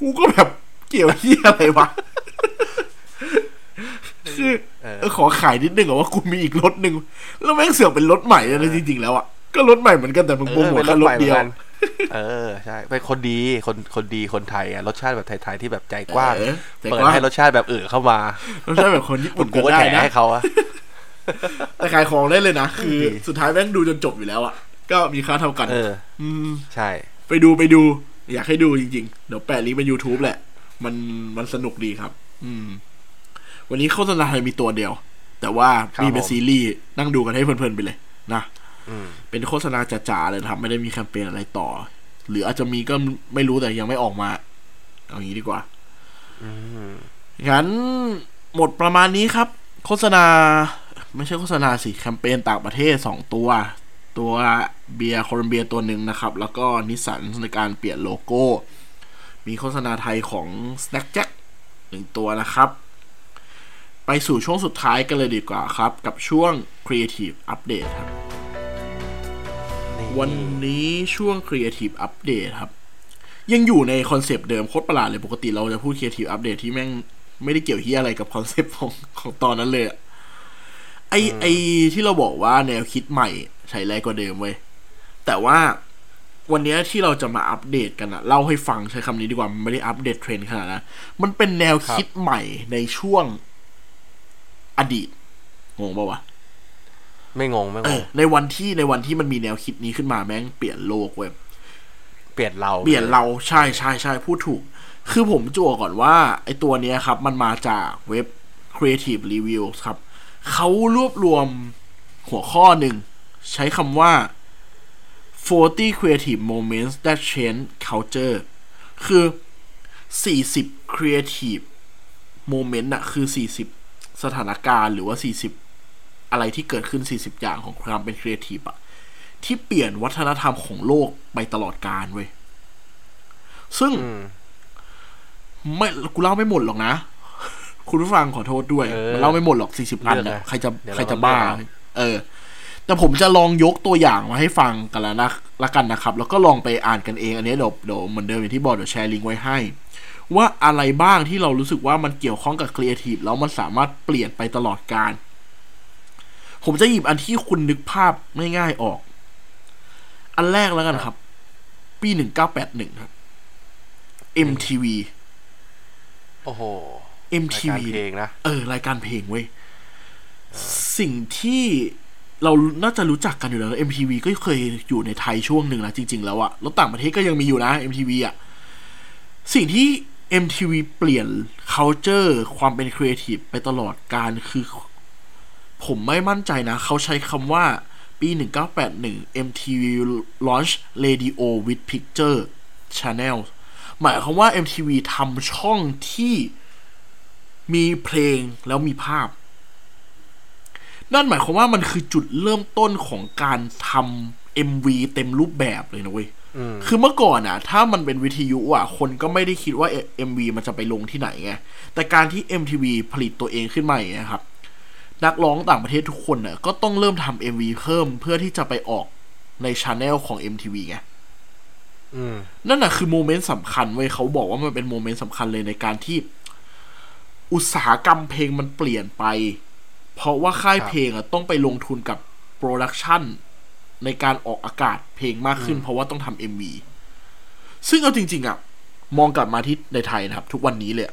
กูก็แบบเกี่ยวเหี้ยอะไรวะคือเออขอขายนิดนึงเหรอว่ากูมีอีกรสนึงแล้วแม่งเสือกเป็นรสใหม่นะจริงๆแล้วอ่ะก็รสใหม่เหมือนกันแต่มึงโปรโมทแค่รสเดียว เออใช่เป็นคนดีคนคนดีคนไทยอ่ะรสชาติแบบไทยๆที่แบบใจกว้างเปิดให้รสชาติแบบอื่นเข้ามารสชาติแบบคนญี่ปุ่นก็ได้นะให้เขาอะแต่ขายของได้เลยนะคือสุดท้ายแม่งดูจนจบอยู่แล้วอ่ะก็มีค่าเท่ากันเออใช่ไปดูไปดูอยากให้ดูจริงๆเดี๋ยวแปะลิงก์ไป YouTube แหละมันมันสนุกดีครับอืมวันนี้โฆษณาไทยมีตัวเดียวแต่ว่ามีเป็นซีรีส์นั่งดูกันให้เพลินๆไปเลยนะเป็นโฆษณาจ๋าๆเลยครับไม่ได้มีแคมเปญอะไรต่อหรืออาจจะมีก็ไม่รู้แต่ยังไม่ออกมาเอางี้ดีกว่างั้นหมดประมาณนี้ครับโฆษณาไม่ใช่โฆษณาสิแคมเปญต่างประเทศสองตัวตัวเบียร์โคลอมเบียตัวหนึ่งนะครับแล้วก็นิสสันในการเปลี่ยนโลโก้มีโฆษณาไทยของ Snack Jack หนึ่งตัวนะครับไปสู่ช่วงสุดท้ายกันเลยดีกว่าครับกับช่วง Creative Update ครับวันนี้ช่วง Creative Update ครับยังอยู่ในคอนเซปต์เดิมโคตรประหลาดเลยปกติเราจะพูด Creative Update ที่แม่งไม่ได้เกี่ยวเหี้ยอะไรกับคอนเซปต์ของของตอนนั้นเลยไอ้ไอ้ที่เราบอกว่าแนวคิดใหม่ใช้แรงกว่าเดิมเว้ยแต่ว่าวันนี้ที่เราจะมาอัปเดตกันอะเล่าให้ฟังใช้คำนี้ดีกว่าไม่ได้อัปเดตเทรนด์ขนาดนั้นมันเป็นแนวคิดใหม่ในช่วงอดีตงงป่าววะไม่งงไม่งงในวันที่ในวันที่มันมีแนวคิดนี้ขึ้นมาแม่งเปลี่ยนโลกเว้ยเปลี่ยนเราเปลี่ยนเราใช่ใช่ใช่พูดถูกคือผมจั่วก่อนว่าไอตัวเนี้ยครับมันมาจากเว็บ Creative Review ครับเขารวบรวมหัวข้อหนึ่งใช้คำว่าสี่สิบ creative moments that change culture คือสี่สิบ creative moment น่ะคือสี่สิบสถานการณ์หรือว่าสี่สิบอะไรที่เกิดขึ้นสี่สิบอย่างของความเป็น creative อะที่เปลี่ยนวัฒนธรรมของโลกไปตลอดกาลเว้ยซึ่งไม่กูเล่าไม่หมดหรอกนะคุณผู้ฟังขอโทษด้วยมันเล่าไม่หมดหรอกสี่สิบอันนะใครจะใครจะบ้าเออแต่ผมจะลองยกตัวอย่างมาให้ฟังกันแล้วนะละกันนะครับแล้วก็ลองไปอ่านกันเองอันนี้เดี๋ยวเดี๋ยวเหมือนเดิมอย่างที่บอกเดี๋ยวแชร์ลิงก์ไว้ให้ว่าอะไรบ้างที่เรารู้สึกว่ามันเกี่ยวข้องกับครีเอทีฟแล้วมันสามารถเปลี่ยนไปตลอดกาลผมจะหยิบอันที่คุณนึกภาพง่ายๆออกอันแรกแล้วกันครับปีหนึ่งเก้าแปดหนึ่งครับ เอ็ม ที วี โอ้โห เอ็ม ที วี เพลงนะเออรายการเพลงเว้ยสิ่งที่เราน่าจะรู้จักกันอยู่แล้ว เอ็ม ที วี ก็เคยอยู่ในไทยช่วงหนึ่งนะจริงๆแล้วอะแล้วต่างประเทศก็ยังมีอยู่นะ เอ็ม ที วี อะสิ่งที่ เอ็ม ที วี เปลี่ยน culture ความเป็น creative ไปตลอดการคือผมไม่มั่นใจนะเขาใช้คำว่าปีหนึ่งเก้าแปดหนึ่ง เอ็ม ที วี launch radio with picture channel หมายความว่า เอ็ม ที วี ทำช่องที่มีเพลงแล้วมีภาพนั่นหมายความว่ามันคือจุดเริ่มต้นของการทำ เอ็ม วี เต็มรูปแบบเลยนะเว้ยคือเมื่อก่อนอ่ะถ้ามันเป็นวิทยุอ่ะคนก็ไม่ได้คิดว่า เอ็ม วี มันจะไปลงที่ไหนไงแต่การที่ เอ็ม ที วี ผลิตตัวเองขึ้นมาอย่างเงี้ยครับนักร้องต่างประเทศทุกคนน่ะก็ต้องเริ่มทำ เอ็ม วี เพิ่มเพื่อที่จะไปออกใน channel ของ เอ็ม ที วี ไงนั่นน่ะคือโมเมนต์สำคัญเว้ยเขาบอกว่ามันเป็นโมเมนต์สำคัญเลยในการที่อุตสาหกรรมเพลงมันเปลี่ยนไปเพราะว่าค่ายเพลงอ่ะต้องไปลงทุนกับโปรดักชันในการออกอากาศเพลงมากขึ้นเพราะว่าต้องทำ เอ็ม วี ซึ่งเอาจริงๆอ่ะมองกลับมาที่ในไทยนะครับทุกวันนี้เลย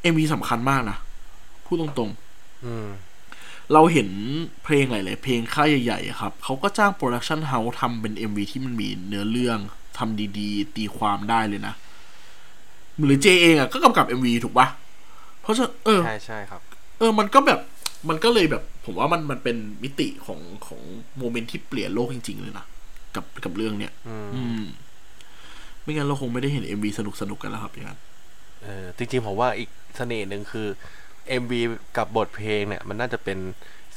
เอ็ม วี สำคัญมากนะพูดตรงๆเราเห็นเพลงหลายๆเพลงค่ายใหญ่ๆครับเขาก็จ้างโปรดักชันเฮาส์ทำเป็น เอ็ม วี ที่มันมีเนื้อเรื่องทำดีๆตีความได้เลยนะหรือเจเองอ่ะก็กำกับ เอ็ม วี ถูกปะเพราะฉะนั้นเออใช่ๆครับเออมันก็แบบมันก็เลยแบบผมว่ามันมันเป็นมิติของของโมเมนต์ที่เปลี่ยนโลกจริงๆเลยนะกับกับเรื่องเนี้ยอืมไม่งั้นเราคงไม่ได้เห็น เอ็ม วี สนุกสนุกกันแล้วครับอย่างนั้นเออจริงๆผมว่าอีกเสน่ห์หนึ่งคือ เอ็ม วี กับบทเพลงเนี่ยมันน่าจะเป็น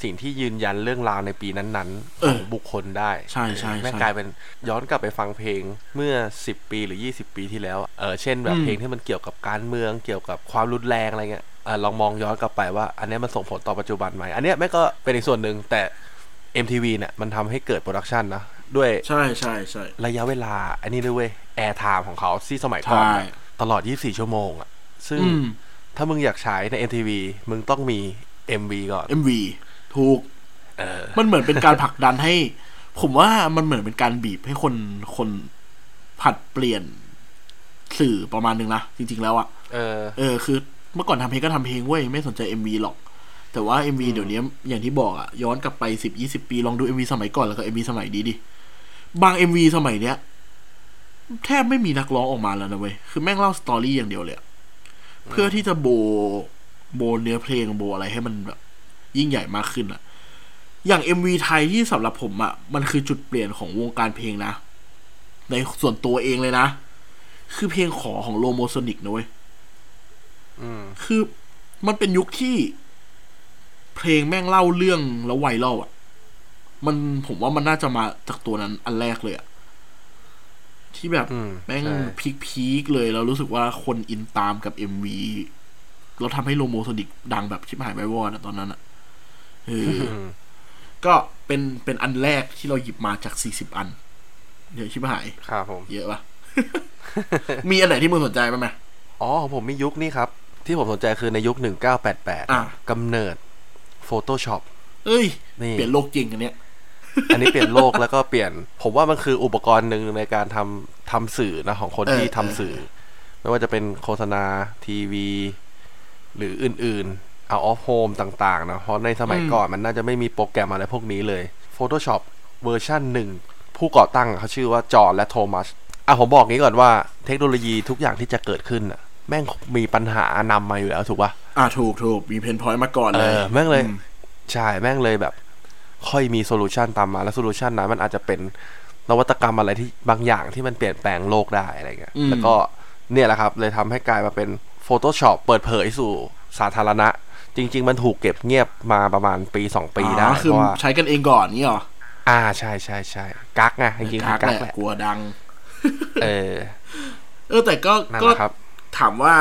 สิ่งที่ยืนยันเรื่องราวในปีนั้นๆของบุคคลได้ใช่ใช่ไม่กลายเป็นย้อนกลับไปฟังเพลงเมื่อสิบปีหรือยี่สิบปีที่แล้วเออเช่นแบบเพลงที่มันเกี่ยวกับการเมืองเกี่ยวกับความรุนแรงอะไรเงี้ยอ่ะลองมองย้อนกลับไปว่าอันนี้มันส่งผลต่อปัจจุบันไหมอันนี้แม่ก็เป็นอีกส่วนหนึ่งแต่ เอ็ม ที วี เนี่ยมันทำให้เกิดโปรดักชันนะด้วยใช่ใช่ใช่ระยะเวลาอันนี้ด้วยเว้ยแอร์ไทม์ของเขาที่สมัยก่อนตลอดยี่สิบสี่ชั่วโมงอ่ะซึ่งถ้ามึงอยากใช้ใน เอ็ม ที วี มึงต้องมี เอ็ม วี ก่อน เอ็ม วี ถูกมันเหมือนเป็นการผลักดันให้ผมว่ามันเหมือนเป็นการบีบให้คนคน ผัดเปลี่ยนสื่อประมาณนึงนะจริงๆแล้วอะเออเออคือเมื่อก่อนทำเพลงก็ทำเพลงเว้ยไม่สนใจ เอ็ม วี หรอกแต่ว่า เอ็ม วี เดี๋ยวนี้อย่างที่บอกอะย้อนกลับไป สิบถึงยี่สิบ ปีลองดู เอ็ม วี สมัยก่อนแล้วก็ เอ็ม วี สมัยนี้ดิบาง เอ็ม วี สมัยเนี้ยแทบไม่มีนักร้องออกมาแล้วนะเว้ยคือแม่งเล่าสตอรี่อย่างเดียวเลยเพื่อที่จะโบโบเนื้อเพลงโบอะไรให้มันแบบยิ่งใหญ่มากขึ้นอะอย่าง เอ็ม วี ไทยที่สำหรับผมอะมันคือจุดเปลี่ยนของวงการเพลงนะในส่วนตัวเองเลยนะคือเพลงขอของโลโมโซนิกนะเว้ยคือมันเป็นยุคที่เพลงแม่งเล่าเรื่องแล้วไวรัลอ่ะมันผมว่ามันน่าจะมาจากตัวนั้นอันแรกเลยอ่ะที่แบบแม่งพีคๆเลยเรารู้สึกว่าคนอินตามกับ เอ็ม วี แล้วทำให้โลโมโซนิกดังแบบชิบหายไว้วอดนะตอนนั้นอ่ะเออก็เป็นเป็นอันแรกที่เราหยิบมาจากสี่สิบอันเดี๋ยวชิบหายครับผมเยอะปะ มีอันไหนที่มึงสนใจบ้างมั้ยอ๋อผมมียุคนี้ครับที่ผมสนใจคือในยุคหนึ่งเก้าแปดแปดกำเนิด Photoshop เอ้ยเปลี่ยนโลกจริงอันเนี้ยอันนี้เปลี่ยนโลกแล้วก็เปลี่ยนผมว่ามันคืออุปกรณ์นึงในการทำทำสื่อนะของคนที่ทำสื่อไม่ว่าจะเป็นโฆษณาทีวีหรืออื่นๆ Out of Home ต่างๆนะเพราะในสมัยก่อนมันน่าจะไม่มีโปรแกรมอะไรพวกนี้เลย Photoshop เวอร์ชั่นหนึ่งผู้ก่อตั้งเขาชื่อว่าจอห์นและโทมัสอ่ะผมบอกงี้ก่อนว่าเทคโนโลยีทุกอย่างที่จะเกิดขึ้นน่ะแม่งมีปัญหานำมาอยู่แล้วถูกป่ะอ่ะถูกถูกมีเพนพอยต์มาก่อนเลยเออแม่งเลยใช่แม่งเลยแบบค่อยมีโซลูชันตามมาแล้วโซลูชันนั้นมันอาจจะเป็นนวัตกรรมอะไรที่บางอย่างที่มันเปลี่ยนแปลงโลกได้อะไรเงี้ยแล้วก็เนี่ยแหละครับเลยทำให้กลายมาเป็น Photoshop เปิดเผยสู่สาธารณะจริงๆมันถูกเก็บเงียบมาประมาณปีสองปีได้เพราะว่าใช้กันเองก่อนงี้หรออ่าใช่ๆๆกั๊กไงจริงๆกั๊กแหละกลัวดังเออเออแต่ก็ก็ถามว่า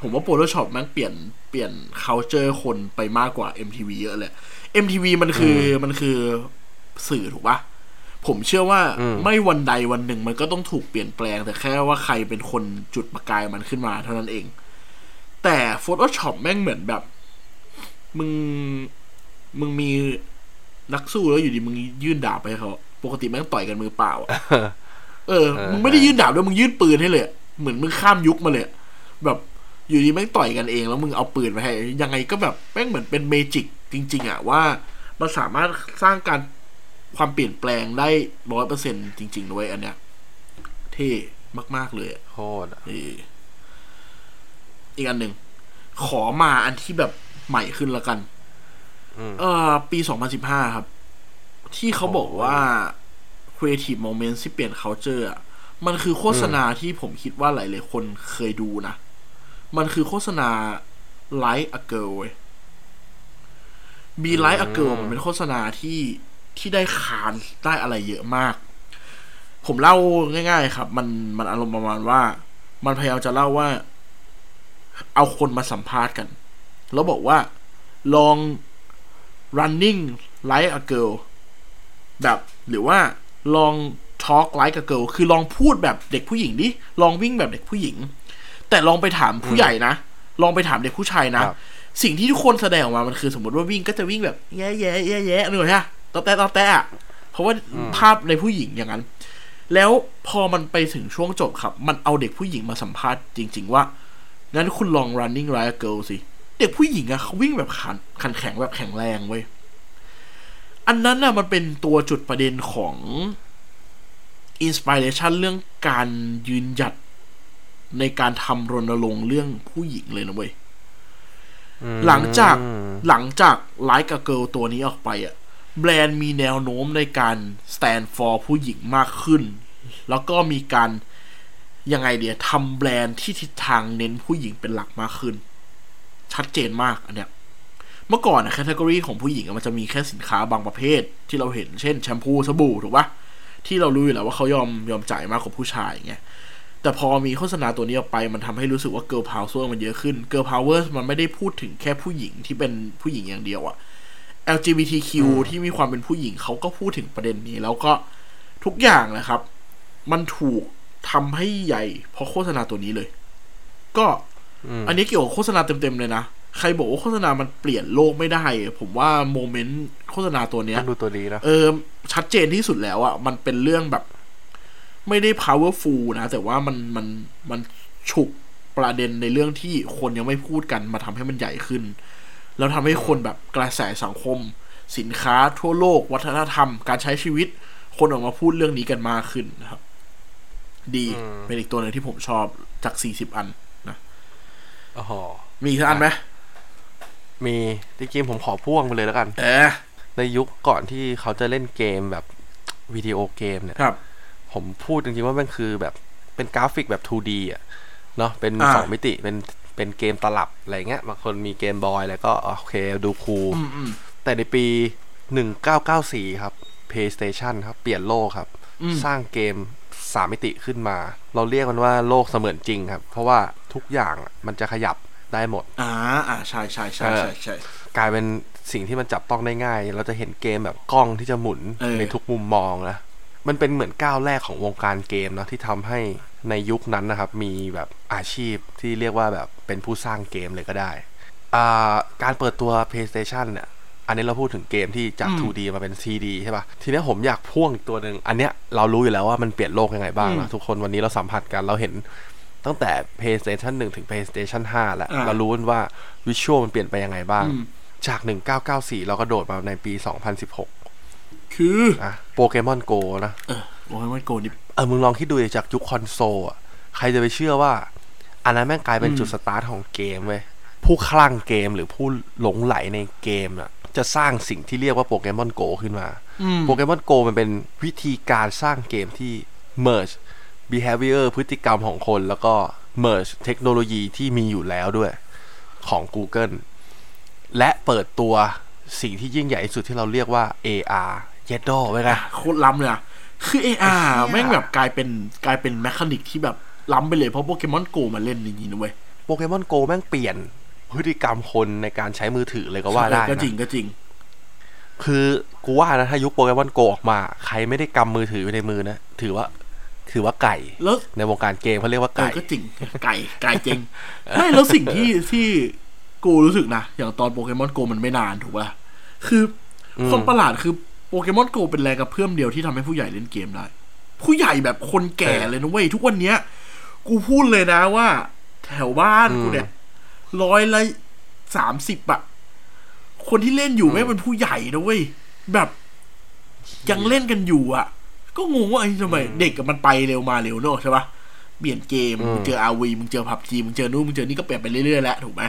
ผมว่า Photoshop มันเปลี่ยนเปลี่ยน culture คนไปมากกว่า เอ็ม ที วี เยอะเลย เอ็ม ที วี มันคือมันคือสื่อถูกป่ะผมเชื่อว่าไม่วันใดวันหนึ่งมันก็ต้องถูกเปลี่ยนแปลงแต่แค่ว่าใครเป็นคนจุดประกายมันขึ้นมาเท่านั้นเองแต่ Photoshop แม่งเหมือนแบบมึงมึงมีนักสู้แล้วอยู่ดีมึงยื่นดาบไปเขาปกติแม่งต่อยกันมือเปล่า เออมึงไม่ได้ยื่นดาบด้วยมึงยื่นปืนให้เลยเหมือนมึงข้ามยุคมาเลยแบบอยู่ดีแม่งต่อยกันเองแล้วมึงเอาปืนไปให้ยังไงก็แบบแม่งเหมือนเป็นเมจิกจริงๆอ่ะว่ามันสามารถสร้างการความเปลี่ยนแปลงได้ ร้อยเปอร์เซ็นต์ จริงๆด้วยอันเนี้ยเท่มากๆเลยโคตรอีกอันหนึ่งขอมาอันที่แบบใหม่ขึ้นละกันเออปีสองพันสิบห้าครับที่เขาบอกว่าcreative moment ที่เปลี่ยน culture อ่ะมันคือโฆษณาที่ผมคิดว่าหลายๆคนเคยดูนะมันคือโฆษณา Like a Girl เว้ย Be Like a Girl มันเป็นโฆษณาที่ที่ได้คานได้อะไรเยอะมากผมเล่าง่ายๆครับมันมันอารมณ์ประมาณว่ามันพยายามจะเล่าว่าเอาคนมาสัมภาษณ์กันแล้วบอกว่าลอง running like a girl แบบหรือว่าลอง talk like a girl คือลองพูดแบบเด็กผู้หญิงดิลองวิ่งแบบเด็กผู้หญิงแต่ลองไปถามผู้ใหญ่นะลองไปถามเด็กผู้ชายนะสิ่งที่ทุกคนแสดงออกมามันคือสมมติว่าวิ่งก็จะวิ่งแบบแย่ๆแย่ๆเหนื่อยฮะตอแตะตอแตะเพราะว่าภาพในผู้หญิงอย่างนั้นแล้วพอมันไปถึงช่วงจบครับมันเอาเด็กผู้หญิงมาสัมภาษณ์จริงๆว่างั้นคุณลอง running like a girl สิเด็กผู้หญิงอะเขาวิ่งแบบขันแข็งแบบแข็งแรงเว้ยอันนั้นน่ะมันเป็นตัวจุดประเด็นของอินสไปเรชันเรื่องการยืนหยัดในการทำรณรงค์เรื่องผู้หญิงเลยนะเว้ยหลังจากหลังจากไลค์กับเกิร์ลตัวนี้ออกไปอ่ะแบรนด์มีแนวโน้มในการ stand for ผู้หญิงมากขึ้นแล้วก็มีการยังไงเดี๋ยวทำแบรนด์ที่ทิศทางเน้นผู้หญิงเป็นหลักมากขึ้นชัดเจนมากอันเนี้ยเมื่อก่อนอ่ะแคตตากรีของผู้หญิงมันจะมีแค่สินค้าบางประเภทที่เราเห็นเช่นแชมพูสบู่ถูกปะที่เรารู้อยู่แล้วว่าเขายอมยอมจ่ายมากกว่าผู้ชายไงแต่พอมีโฆษณาตัวนี้ออกไปมันทำให้รู้สึกว่า Girl Power มันเยอะขึ้น Girl Power มันไม่ได้พูดถึงแค่ผู้หญิงที่เป็นผู้หญิงอย่างเดียวอะ แอล จี บี ที คิว ที่มีความเป็นผู้หญิงเขาก็พูดถึงประเด็นนี้แล้วก็ทุกอย่างนะครับมันถูกทำให้ใหญ่เพราะโฆษณาตัวนี้เลยก็อันนี้เกี่ยวกับโฆษณาเต็มๆเลยนะใครบอกว่าโฆษณามันเปลี่ยนโลกไม่ได้ผมว่าโมเมนต์โฆษณาตัวเนี้ยดูตัวดีนะเออชัดเจนที่สุดแล้วอะมันเป็นเรื่องแบบ ไม่ได้ powerful นะแต่ว่ามันมันมันฉุกประเด็นในเรื่องที่คนยังไม่พูดกันมาทำให้มันใหญ่ขึ้นแล้วทำให้คนแบบกระแสสังคมสินค้าทั่วโลกวัฒนธรรมการใช้ชีวิตคนออกมาพูดเรื่องนี้กันมากขึ้นนะครับดีเป็นอีกตัวนึงที่ผมชอบจากสี่สิบอันนะอ๋อมีอีกอันไหมมีที่จริงผมขอพ่วงไปเลยแล้วกันเออในยุคก่อนที่เขาจะเล่นเกมแบบวิดีโอเกมเนี่ยผมพูดจริงๆว่ามันคือแบบเป็นกราฟิกแบบ ทู ดี อ่ะเนาะเป็นสองมิติเป็นเป็นเกมตลับอะไรเงี้ยบางคนมีเกมบอยแล้วก็โอเคดูคูลแต่ในปีหนึ่งเก้าเก้าสี่ครับ PlayStation ครับเปลี่ยนโลกครับสร้างเกมสามมิติขึ้นมาเราเรียกมันว่าโลกเสมือนจริงครับเพราะว่าทุกอย่างมันจะขยับได้หมดอ่าอ่าใช่ใช่ใช่ใช่กลายเป็นสิ่งที่มันจับต้องได้ง่ายเราจะเห็นเกมแบบกล้องที่จะหมุนในทุกมุมมองนะมันเป็นเหมือนก้าวแรกของวงการเกมเนาะที่ทำให้ในยุคนั้นนะครับมีแบบอาชีพที่เรียกว่าแบบเป็นผู้สร้างเกมเลยก็ได้อ่าการเปิดตัว PlayStation เนี่ยอันนี้เราพูดถึงเกมที่จาก ทู ดี มาเป็น ทรี ดี ใช่ป่ะทีนี้ผมอยากพ่วงอีกตัวนึงอันเนี้ยเรารู้อยู่แล้วว่ามันเปลี่ยนโลกยังไงบ้างนะทุกคนวันนี้เราสัมผัสกันเราเห็นตั้งแต่ PlayStation หนึ่งถึง PlayStation ห้าแล้วเรารู้ว่าวิชวลมันเปลี่ยนไปยังไงบ้างจากหนึ่งเก้าเก้าสี่เราก็โดดมาในปีสองพันสิบหกคืออ่ะ Pokemon Go นะเออ Pokemon Go นี่เออมึงลองคิดดูจากยุคคอนโซลอ่ะใครจะไปเชื่อว่าอันนั้นแม่งกลายเป็นจุดสตาร์ทของเกมเว้ยผู้คลั่งเกมหรือผู้หลงไหลในเกมน่ะจะสร้างสิ่งที่เรียกว่าโปเกมอนโกขึ้นมาโปเกมอนโกมันเป็นวิธีการสร้างเกมที่ merge behavior พฤติกรรมของคนแล้วก็ merge เทคโนโลยีที่มีอยู่แล้วด้วยของ Google และเปิดตัวสิ่งที่ยิ่งใหญ่ที่สุดที่เราเรียกว่า เอ อาร์ Shadow ไว้นะโคตรล้ำเลยอ่ะคือ เอ อาร์ แม่งแบบกลายเป็นกลายเป็นเมคานิกที่แบบล้ำไปเลยเพราะโปเกมอนโกมาเล่นอย่างนี้นะเว้ยโปเกมอนโกแม่งเปลี่ยนพฤติกรรมคนในการใช้มือถือเลยก็ว่าได้ก็จริงก็จริงคือกูว่านะถ้ายุคโปเกมอนโกออกมาใครไม่ได้กำมือถือไว้ในมือนะถือว่าถือว่าไก่ในวงการเกมเขาเรียกว่าไก่ก็จริงไก่ไก่จริงไม่แล้วสิ่งที่ที่กูรู้สึกนะอย่างตอนโปเกมอนโกมันไม่นานถูกป่ะคือความประหลาดคือโปเกมอนโกเป็นแรงกระเพื่อมเดียวที่ทำให้ผู้ใหญ่เล่นเกมได้ผู้ใหญ่แบบคนแก่เลยนะเว้ยทุกวันเนี้ยกูพูดเลยนะว่าแถวบ้านกูเนี่ยร้อยละสามสิบอะคนที่เล่นอยู่ไม่เป็นผู้ใหญ่นะเว้ยแบบยังเล่นกันอยู่อะก็งงว่าไอ้ทำไมเด็กกับมันไปเร็วมาเร็วเนอะใช่ปะเปลี่ยนเกมมึงเจอ อาร์ วี มึงเจอ พี ยู บี จี มึงเจอนู่นมึงเจอนี่ก็เปลี่ยนไปเรื่อยๆแล้วถูกไหม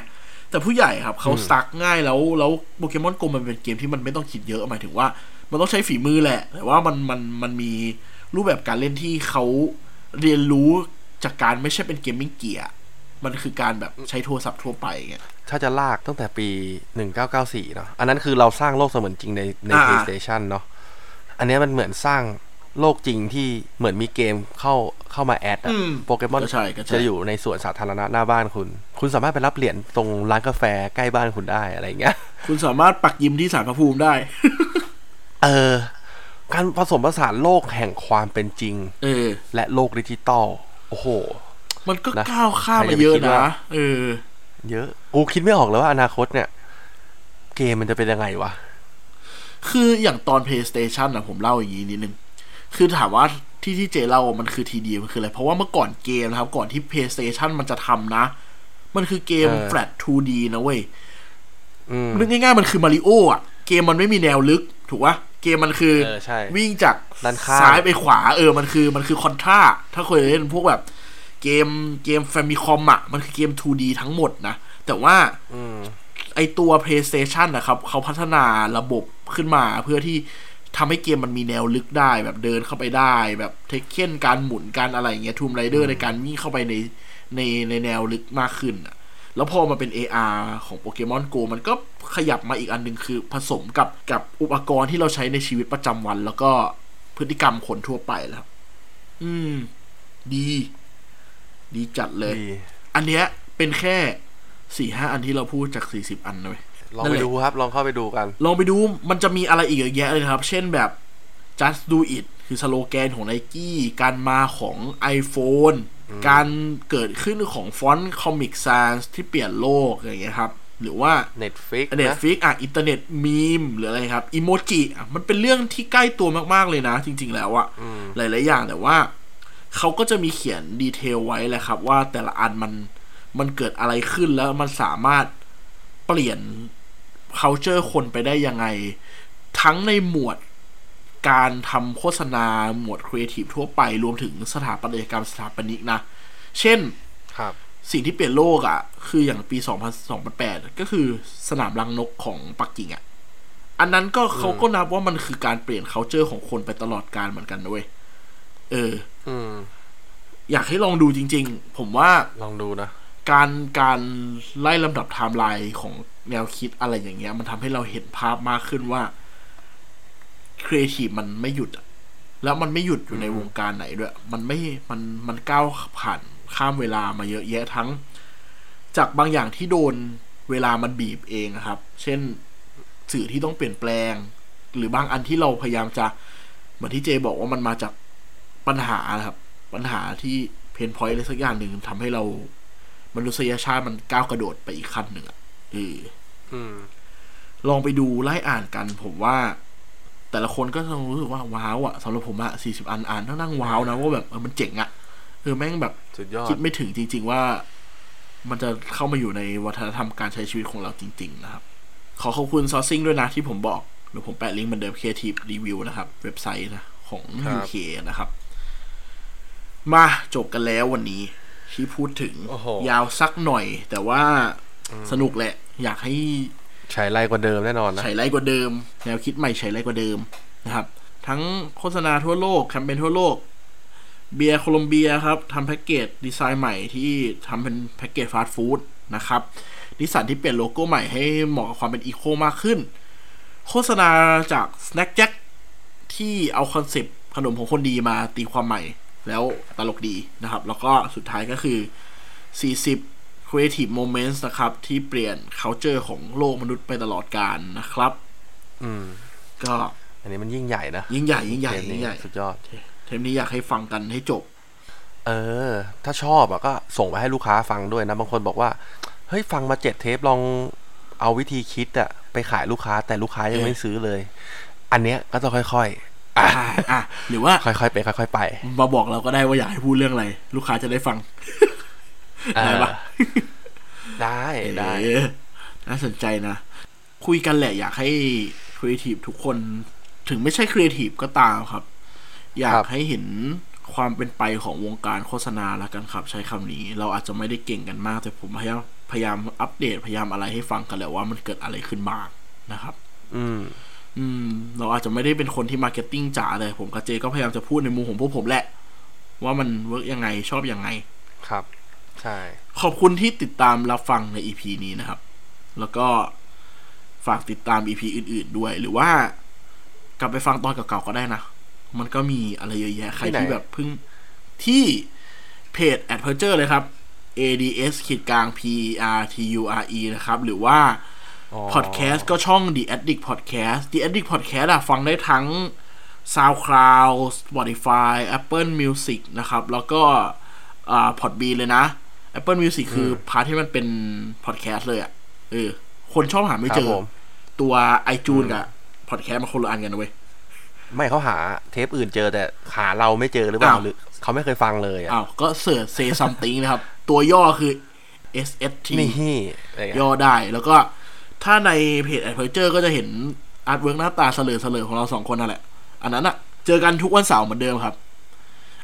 แต่ผู้ใหญ่ครับเขาซักง่ายแล้วแล้วโปเกมอนโกมันเป็นเกมที่มันไม่ต้องคิดเยอะหมายถึงว่ามันต้องใช้ฝีมือแหละแต่ว่ามันมันมันมีรูปแบบการเล่นที่เขาเรียนรู้จากการไม่ใช่เป็นเกมมิ่งเกียร์มันคือการแบบใช้โทรศัพท์ทั่วไปเงี้ยถ้าจะลากตั้งแต่ปีหนึ่งเก้าเก้าสี่เนาะอันนั้นคือเราสร้างโลกเสมือนจริงในใน PlayStation เนาะอันนี้มันเหมือนสร้างโลกจริงที่เหมือนมีเกมเข้าเข้ามาแอดอะโปเกมอนจะอยู่ในสวนสาธารณะหน้าบ้านคุณคุณสามารถไปรับเหรียญตรงร้านกาแฟใกล้บ้านคุณได้อะไรเงี้ยคุณสามารถปักยิ้มที่ศาลพระภูมิได้เออการผสมผสานโลกแห่งความเป็นจริงเออและโลกดิจิตอลโอ้โหมันก็ก้าวข้ามมาเยอะนะเออเยอะกูคิดไม่ออกเลยว่าอนาคตเนี่ยเกมมันจะเป็นยังไงวะคืออย่างตอน PlayStation นะผมเล่าอย่างนี้นิดนึงคือถามว่าที่ที่เจเล่ามันคือ ที ดี มันคืออะไรเพราะว่าเมื่อก่อนเกมนะครับก่อนที่ PlayStation มันจะทำนะมันคือเกม Flat ทู ดี นะเว้ยนึกง่ายๆมันคือ Mario อ่ะเกมมันไม่มีแนวลึกถูกปะเกมมันคือวิ่งจากซ้ายไปขวาเออมันคือมันคือ Contra ถ้าเคยเล่นพวกแบบเกมเกม Famicom อ่ะมันคือเกม ทู ดี ทั้งหมดนะแต่ว่าไอตัว PlayStation นะครับเขาพัฒนาระบบขึ้นมาเพื่อที่ทำให้เกมมันมีแนวลึกได้แบบเดินเข้าไปได้แบบเทคเคนการหมุนการอะไรอย่างเงี้ย Tomb Raider ในการวิ่งเข้าไปในในในแนวลึกมากขึ้นนะแล้วพอมาเป็น เอ อาร์ ของ Pokemon Go มันก็ขยับมาอีกอันนึงคือผสมกับกับอุปกรณ์ที่เราใช้ในชีวิตประจำวันแล้วก็พฤติกรรมคนทั่วไปแล้วอืมดีดีจัดเลยอันเนี้ยเป็นแค่ สี่ห้า อันที่เราพูดจากสี่สิบอันเลยลองไปดูครับลองเข้าไปดูกันลองไปดูมันจะมีอะไรอีกเยอะแยะเลยครับเช่นแบบ Just Do It คือสโลแกนของ Nike การมาของ iPhone การเกิดขึ้นของฟอนต์ Comic Sans ที่เปลี่ยนโลกอะไรอย่างเงี้ยครับหรือว่า Netflix Netflix อ่ะอินเทอร์เน็ตมีมหรืออะไรครับอีโมจิมันเป็นเรื่องที่ใกล้ตัวมากๆเลยนะจริงๆแล้วอะหลายๆอย่างแต่ว่า เขาก็จะมีเขียนดีเทลไว้แหละครับว่าแต่ละอันมันมันเกิดอะไรขึ้นแล้วมันสามารถเปลี่ยน culture คนไปได้ยังไงทั้งในหมวดการทำโฆษณาหมวดครีเอทีฟทั่วไปรวมถึงสถาปัตยกรรมสถาปนิกนะเช่นครับสิ่งที่เปลี่ยนโลกอ่ะคืออย่างปีสองพันแปดก็คือสนามรังนกของปักกิ่งอ่ะอันนั้นก็เขาก็นับว่ามันคือการเปลี่ยน culture ของคนไปตลอดกาลเหมือนกันด้วยเอออืมอยากให้ลองดูจริงๆผมว่าลองดูนะการการไล่ลำดับไทม์ไลน์ของแนวคิดอะไรอย่างเงี้ยมันทำให้เราเห็นภาพมากขึ้นว่าครีเอทีฟมันไม่หยุดแล้วมันไม่หยุดอยู่ในวงการไหนด้วยมันไม่มันมันก้าวผ่านข้ามเวลามาเยอะแยะทั้งจากบางอย่างที่โดนเวลามันบีบเองครับเช่นสื่อที่ต้องเปลี่ยนแปลงหรือบางอันที่เราพยายามจะเหมือนที่เจบอกว่ามันมาจากปัญหาครับปัญหาที่เพนพอยต์อะไรสักอย่างหนึ่งทำให้เรามนุษยชาติมันก้าวกระโดดไปอีกขั้นหนึ่งอ่ะเออลองไปดูไล่อ่านกันผมว่าแต่ละคนก็ต้องรู้สึกว่าว้าวอ่ะสำหรับผมอ่ะสี่สิบอันอ่านนั่งว้าวนะว่าแบบเออมันเจ๋งอ่ะเออแม่งแบบคิดไม่ถึงจริงๆว่ามันจะเข้ามาอยู่ในวัฒนธรรมการใช้ชีวิตของเราจริงๆนะครับขอขอบคุณซอสซิ่งด้วยนะที่ผมบอกเดี๋ยวผมแปะลิงก์เหมือนเดิม Creative Review นะครับเว็บไซต์นะของ ยู เค นะครับมาจบกันแล้ววันนี้ที่พูดถึงยาวสักหน่อยแต่ว่าสนุกแหละอยากให้ใช้ไล่กว่าเดิมแน่นอนนะใช้ไล่กว่าเดิมแนวคิดใหม่ใช้ไล่กว่าเดิมนะครับทั้งโฆษณาทั่วโลกแคมเปญทั่วโลกเบียร์โคลอมเบียครับทำแพ็กเกจดีไซน์ใหม่ที่ทำเป็นแพ็กเกจฟาสต์ฟู้ดนะครับนิสสันที่เปลี่ยนโลโก้ใหม่ให้เหมาะกับความเป็นอีโคมากขึ้นโฆษณาจาก Snack Jack ที่เอาคอนเซปต์ขนมของคนดีมาตีความใหม่แล้วตลกดีนะครับแล้วก็สุดท้ายก็คือสี่สิบ Creative Moments นะครับที่เปลี่ยน culture ของโลกมนุษย์ไปตลอดกาลนะครับอืมก็อันนี้มันยิ่งใหญ่นะยิ่งใหญ่ยิ่งใหญ่ยิ่งใหญ่สุดยอดเทปนี้อยากให้ฟังกันให้จบเออถ้าชอบอ่ะก็ส่งไปให้ลูกค้าฟังด้วยนะบางคนบอกว่าเฮ้ยฟังมาเจ็ดเทปลองเอาวิธีคิดอ่ะไปขายลูกค้าแต่ลูกค้ายังไม่ซื้อเลยอันเนี้ยก็ต้องค่อยๆอ่าอ่ะหรือว่าค่อยๆไปค่อยๆไปมาบอกเราก็ได้ว่าอยากให้พูดเรื่องอะไรลูกค้าจะได้ฟังได้ปะได้ได้น่าสนใจนะคุยกันแหละอยากให้ครีเอทีฟทุกคนถึงไม่ใช่ครีเอทีฟก็ตามครับอยากให้เห็นความเป็นไปของวงการโฆษณาแล้วกันครับใช้คำนี้เราอาจจะไม่ได้เก่งกันมากแต่ผมพยายามพยายามอัปเดตพยายามอะไรให้ฟังกันแหละว่ามันเกิดอะไรขึ้นบ้างนะครับอืมอืมเราอาจจะไม่ได้เป็นคนที่มาร์เก็ตติ้งจ๋าเลยผมกับเจก็พยายามจะพูดในมุมของพวกผมแหละว่ามันเวิร์กยังไงชอบยังไงครับใช่ขอบคุณที่ติดตามรับฟังใน อี พี นี้นะครับแล้วก็ฝากติดตาม อี พี อื่นๆด้วยหรือว่ากลับไปฟังตอนเก่าๆก็ได้นะมันก็มีอะไรเยอะแยะใครที่แบบเพิ่งที่เพจ Adperture เลยครับ เอ ดี เอส ขีดกลาง พี อี อาร์ ที ยู อาร์ อี นะครับหรือว่าpodcast ก็ช่อง The Addict Podcast The Addict Podcast อ่ะฟังได้ทั้ง SoundCloud Spotify Apple Music นะครับแล้วก็อ่า Podbean เลยนะ Apple Music คือพาร์ทที่มันเป็น podcast เลยอ่ะเออคนชอบหาไม่เจอตัว iTunes กับ podcast มันคนละอันกันนะเว้ยไม่เขาหาเทปอื่นเจอแต่หาเราไม่เจอหรือเปล่าหรือเขาไม่เคยฟังเลยอ่ะอ้าวก็เสิร์ช Say Something นะครับตัวย่อคือ เอส เอส ที นี่ย่อได้แล้วก็ถ้าในเพจ Adventure ก็จะเห็นอาร์ตเวิร์กหน้าตาเสลอๆของเราสองคนนั่นแหละอันนั้นอะเจอกันทุกวันเสาร์เหมือนเดิมครับ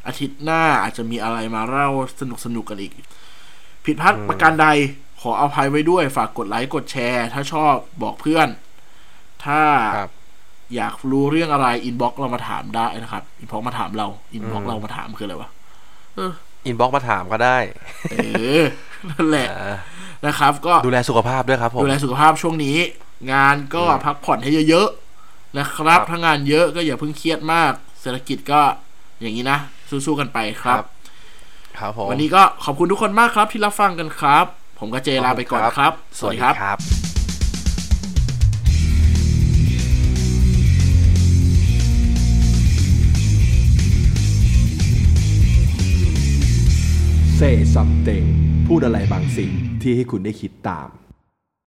อาทิตย์หน้าอาจจะมีอะไรมาเล่าสนุกสนุกกันอีกผิดพลาดประการใดขออภัยไว้ด้วยฝากกดไลค์กดแชร์ถ้าชอบบอกเพื่อนถ้าอยากรู้เรื่องอะไรอินบ็อกซ์เรามาถามได้นะครับอินบ็อกซ์มาถามเราอินบ็อกซ์เรามาถามคืออะไรวะอินบ็อกซ์มาถามก็ได้เออนั่นแหละนะครับก็ดูแลสุขภาพด้วยครับผมดูแลสุขภาพช่วงนี้งานก็พักผ่อนให้เยอะๆนะครับถ้างานเยอะก็อย่าเพิ่งเครียดมากเศรษฐกิจก็อย่างนี้นะสู้ๆกันไปครับครับผมวันนี้ก็ขอบคุณทุกคนมากครับที่รับฟังกันครับผมกับเจลาไปก่อนครับสวัสดีครับSay something พูดอะไรบางสิ่งที่ให้คุณได้คิดตาม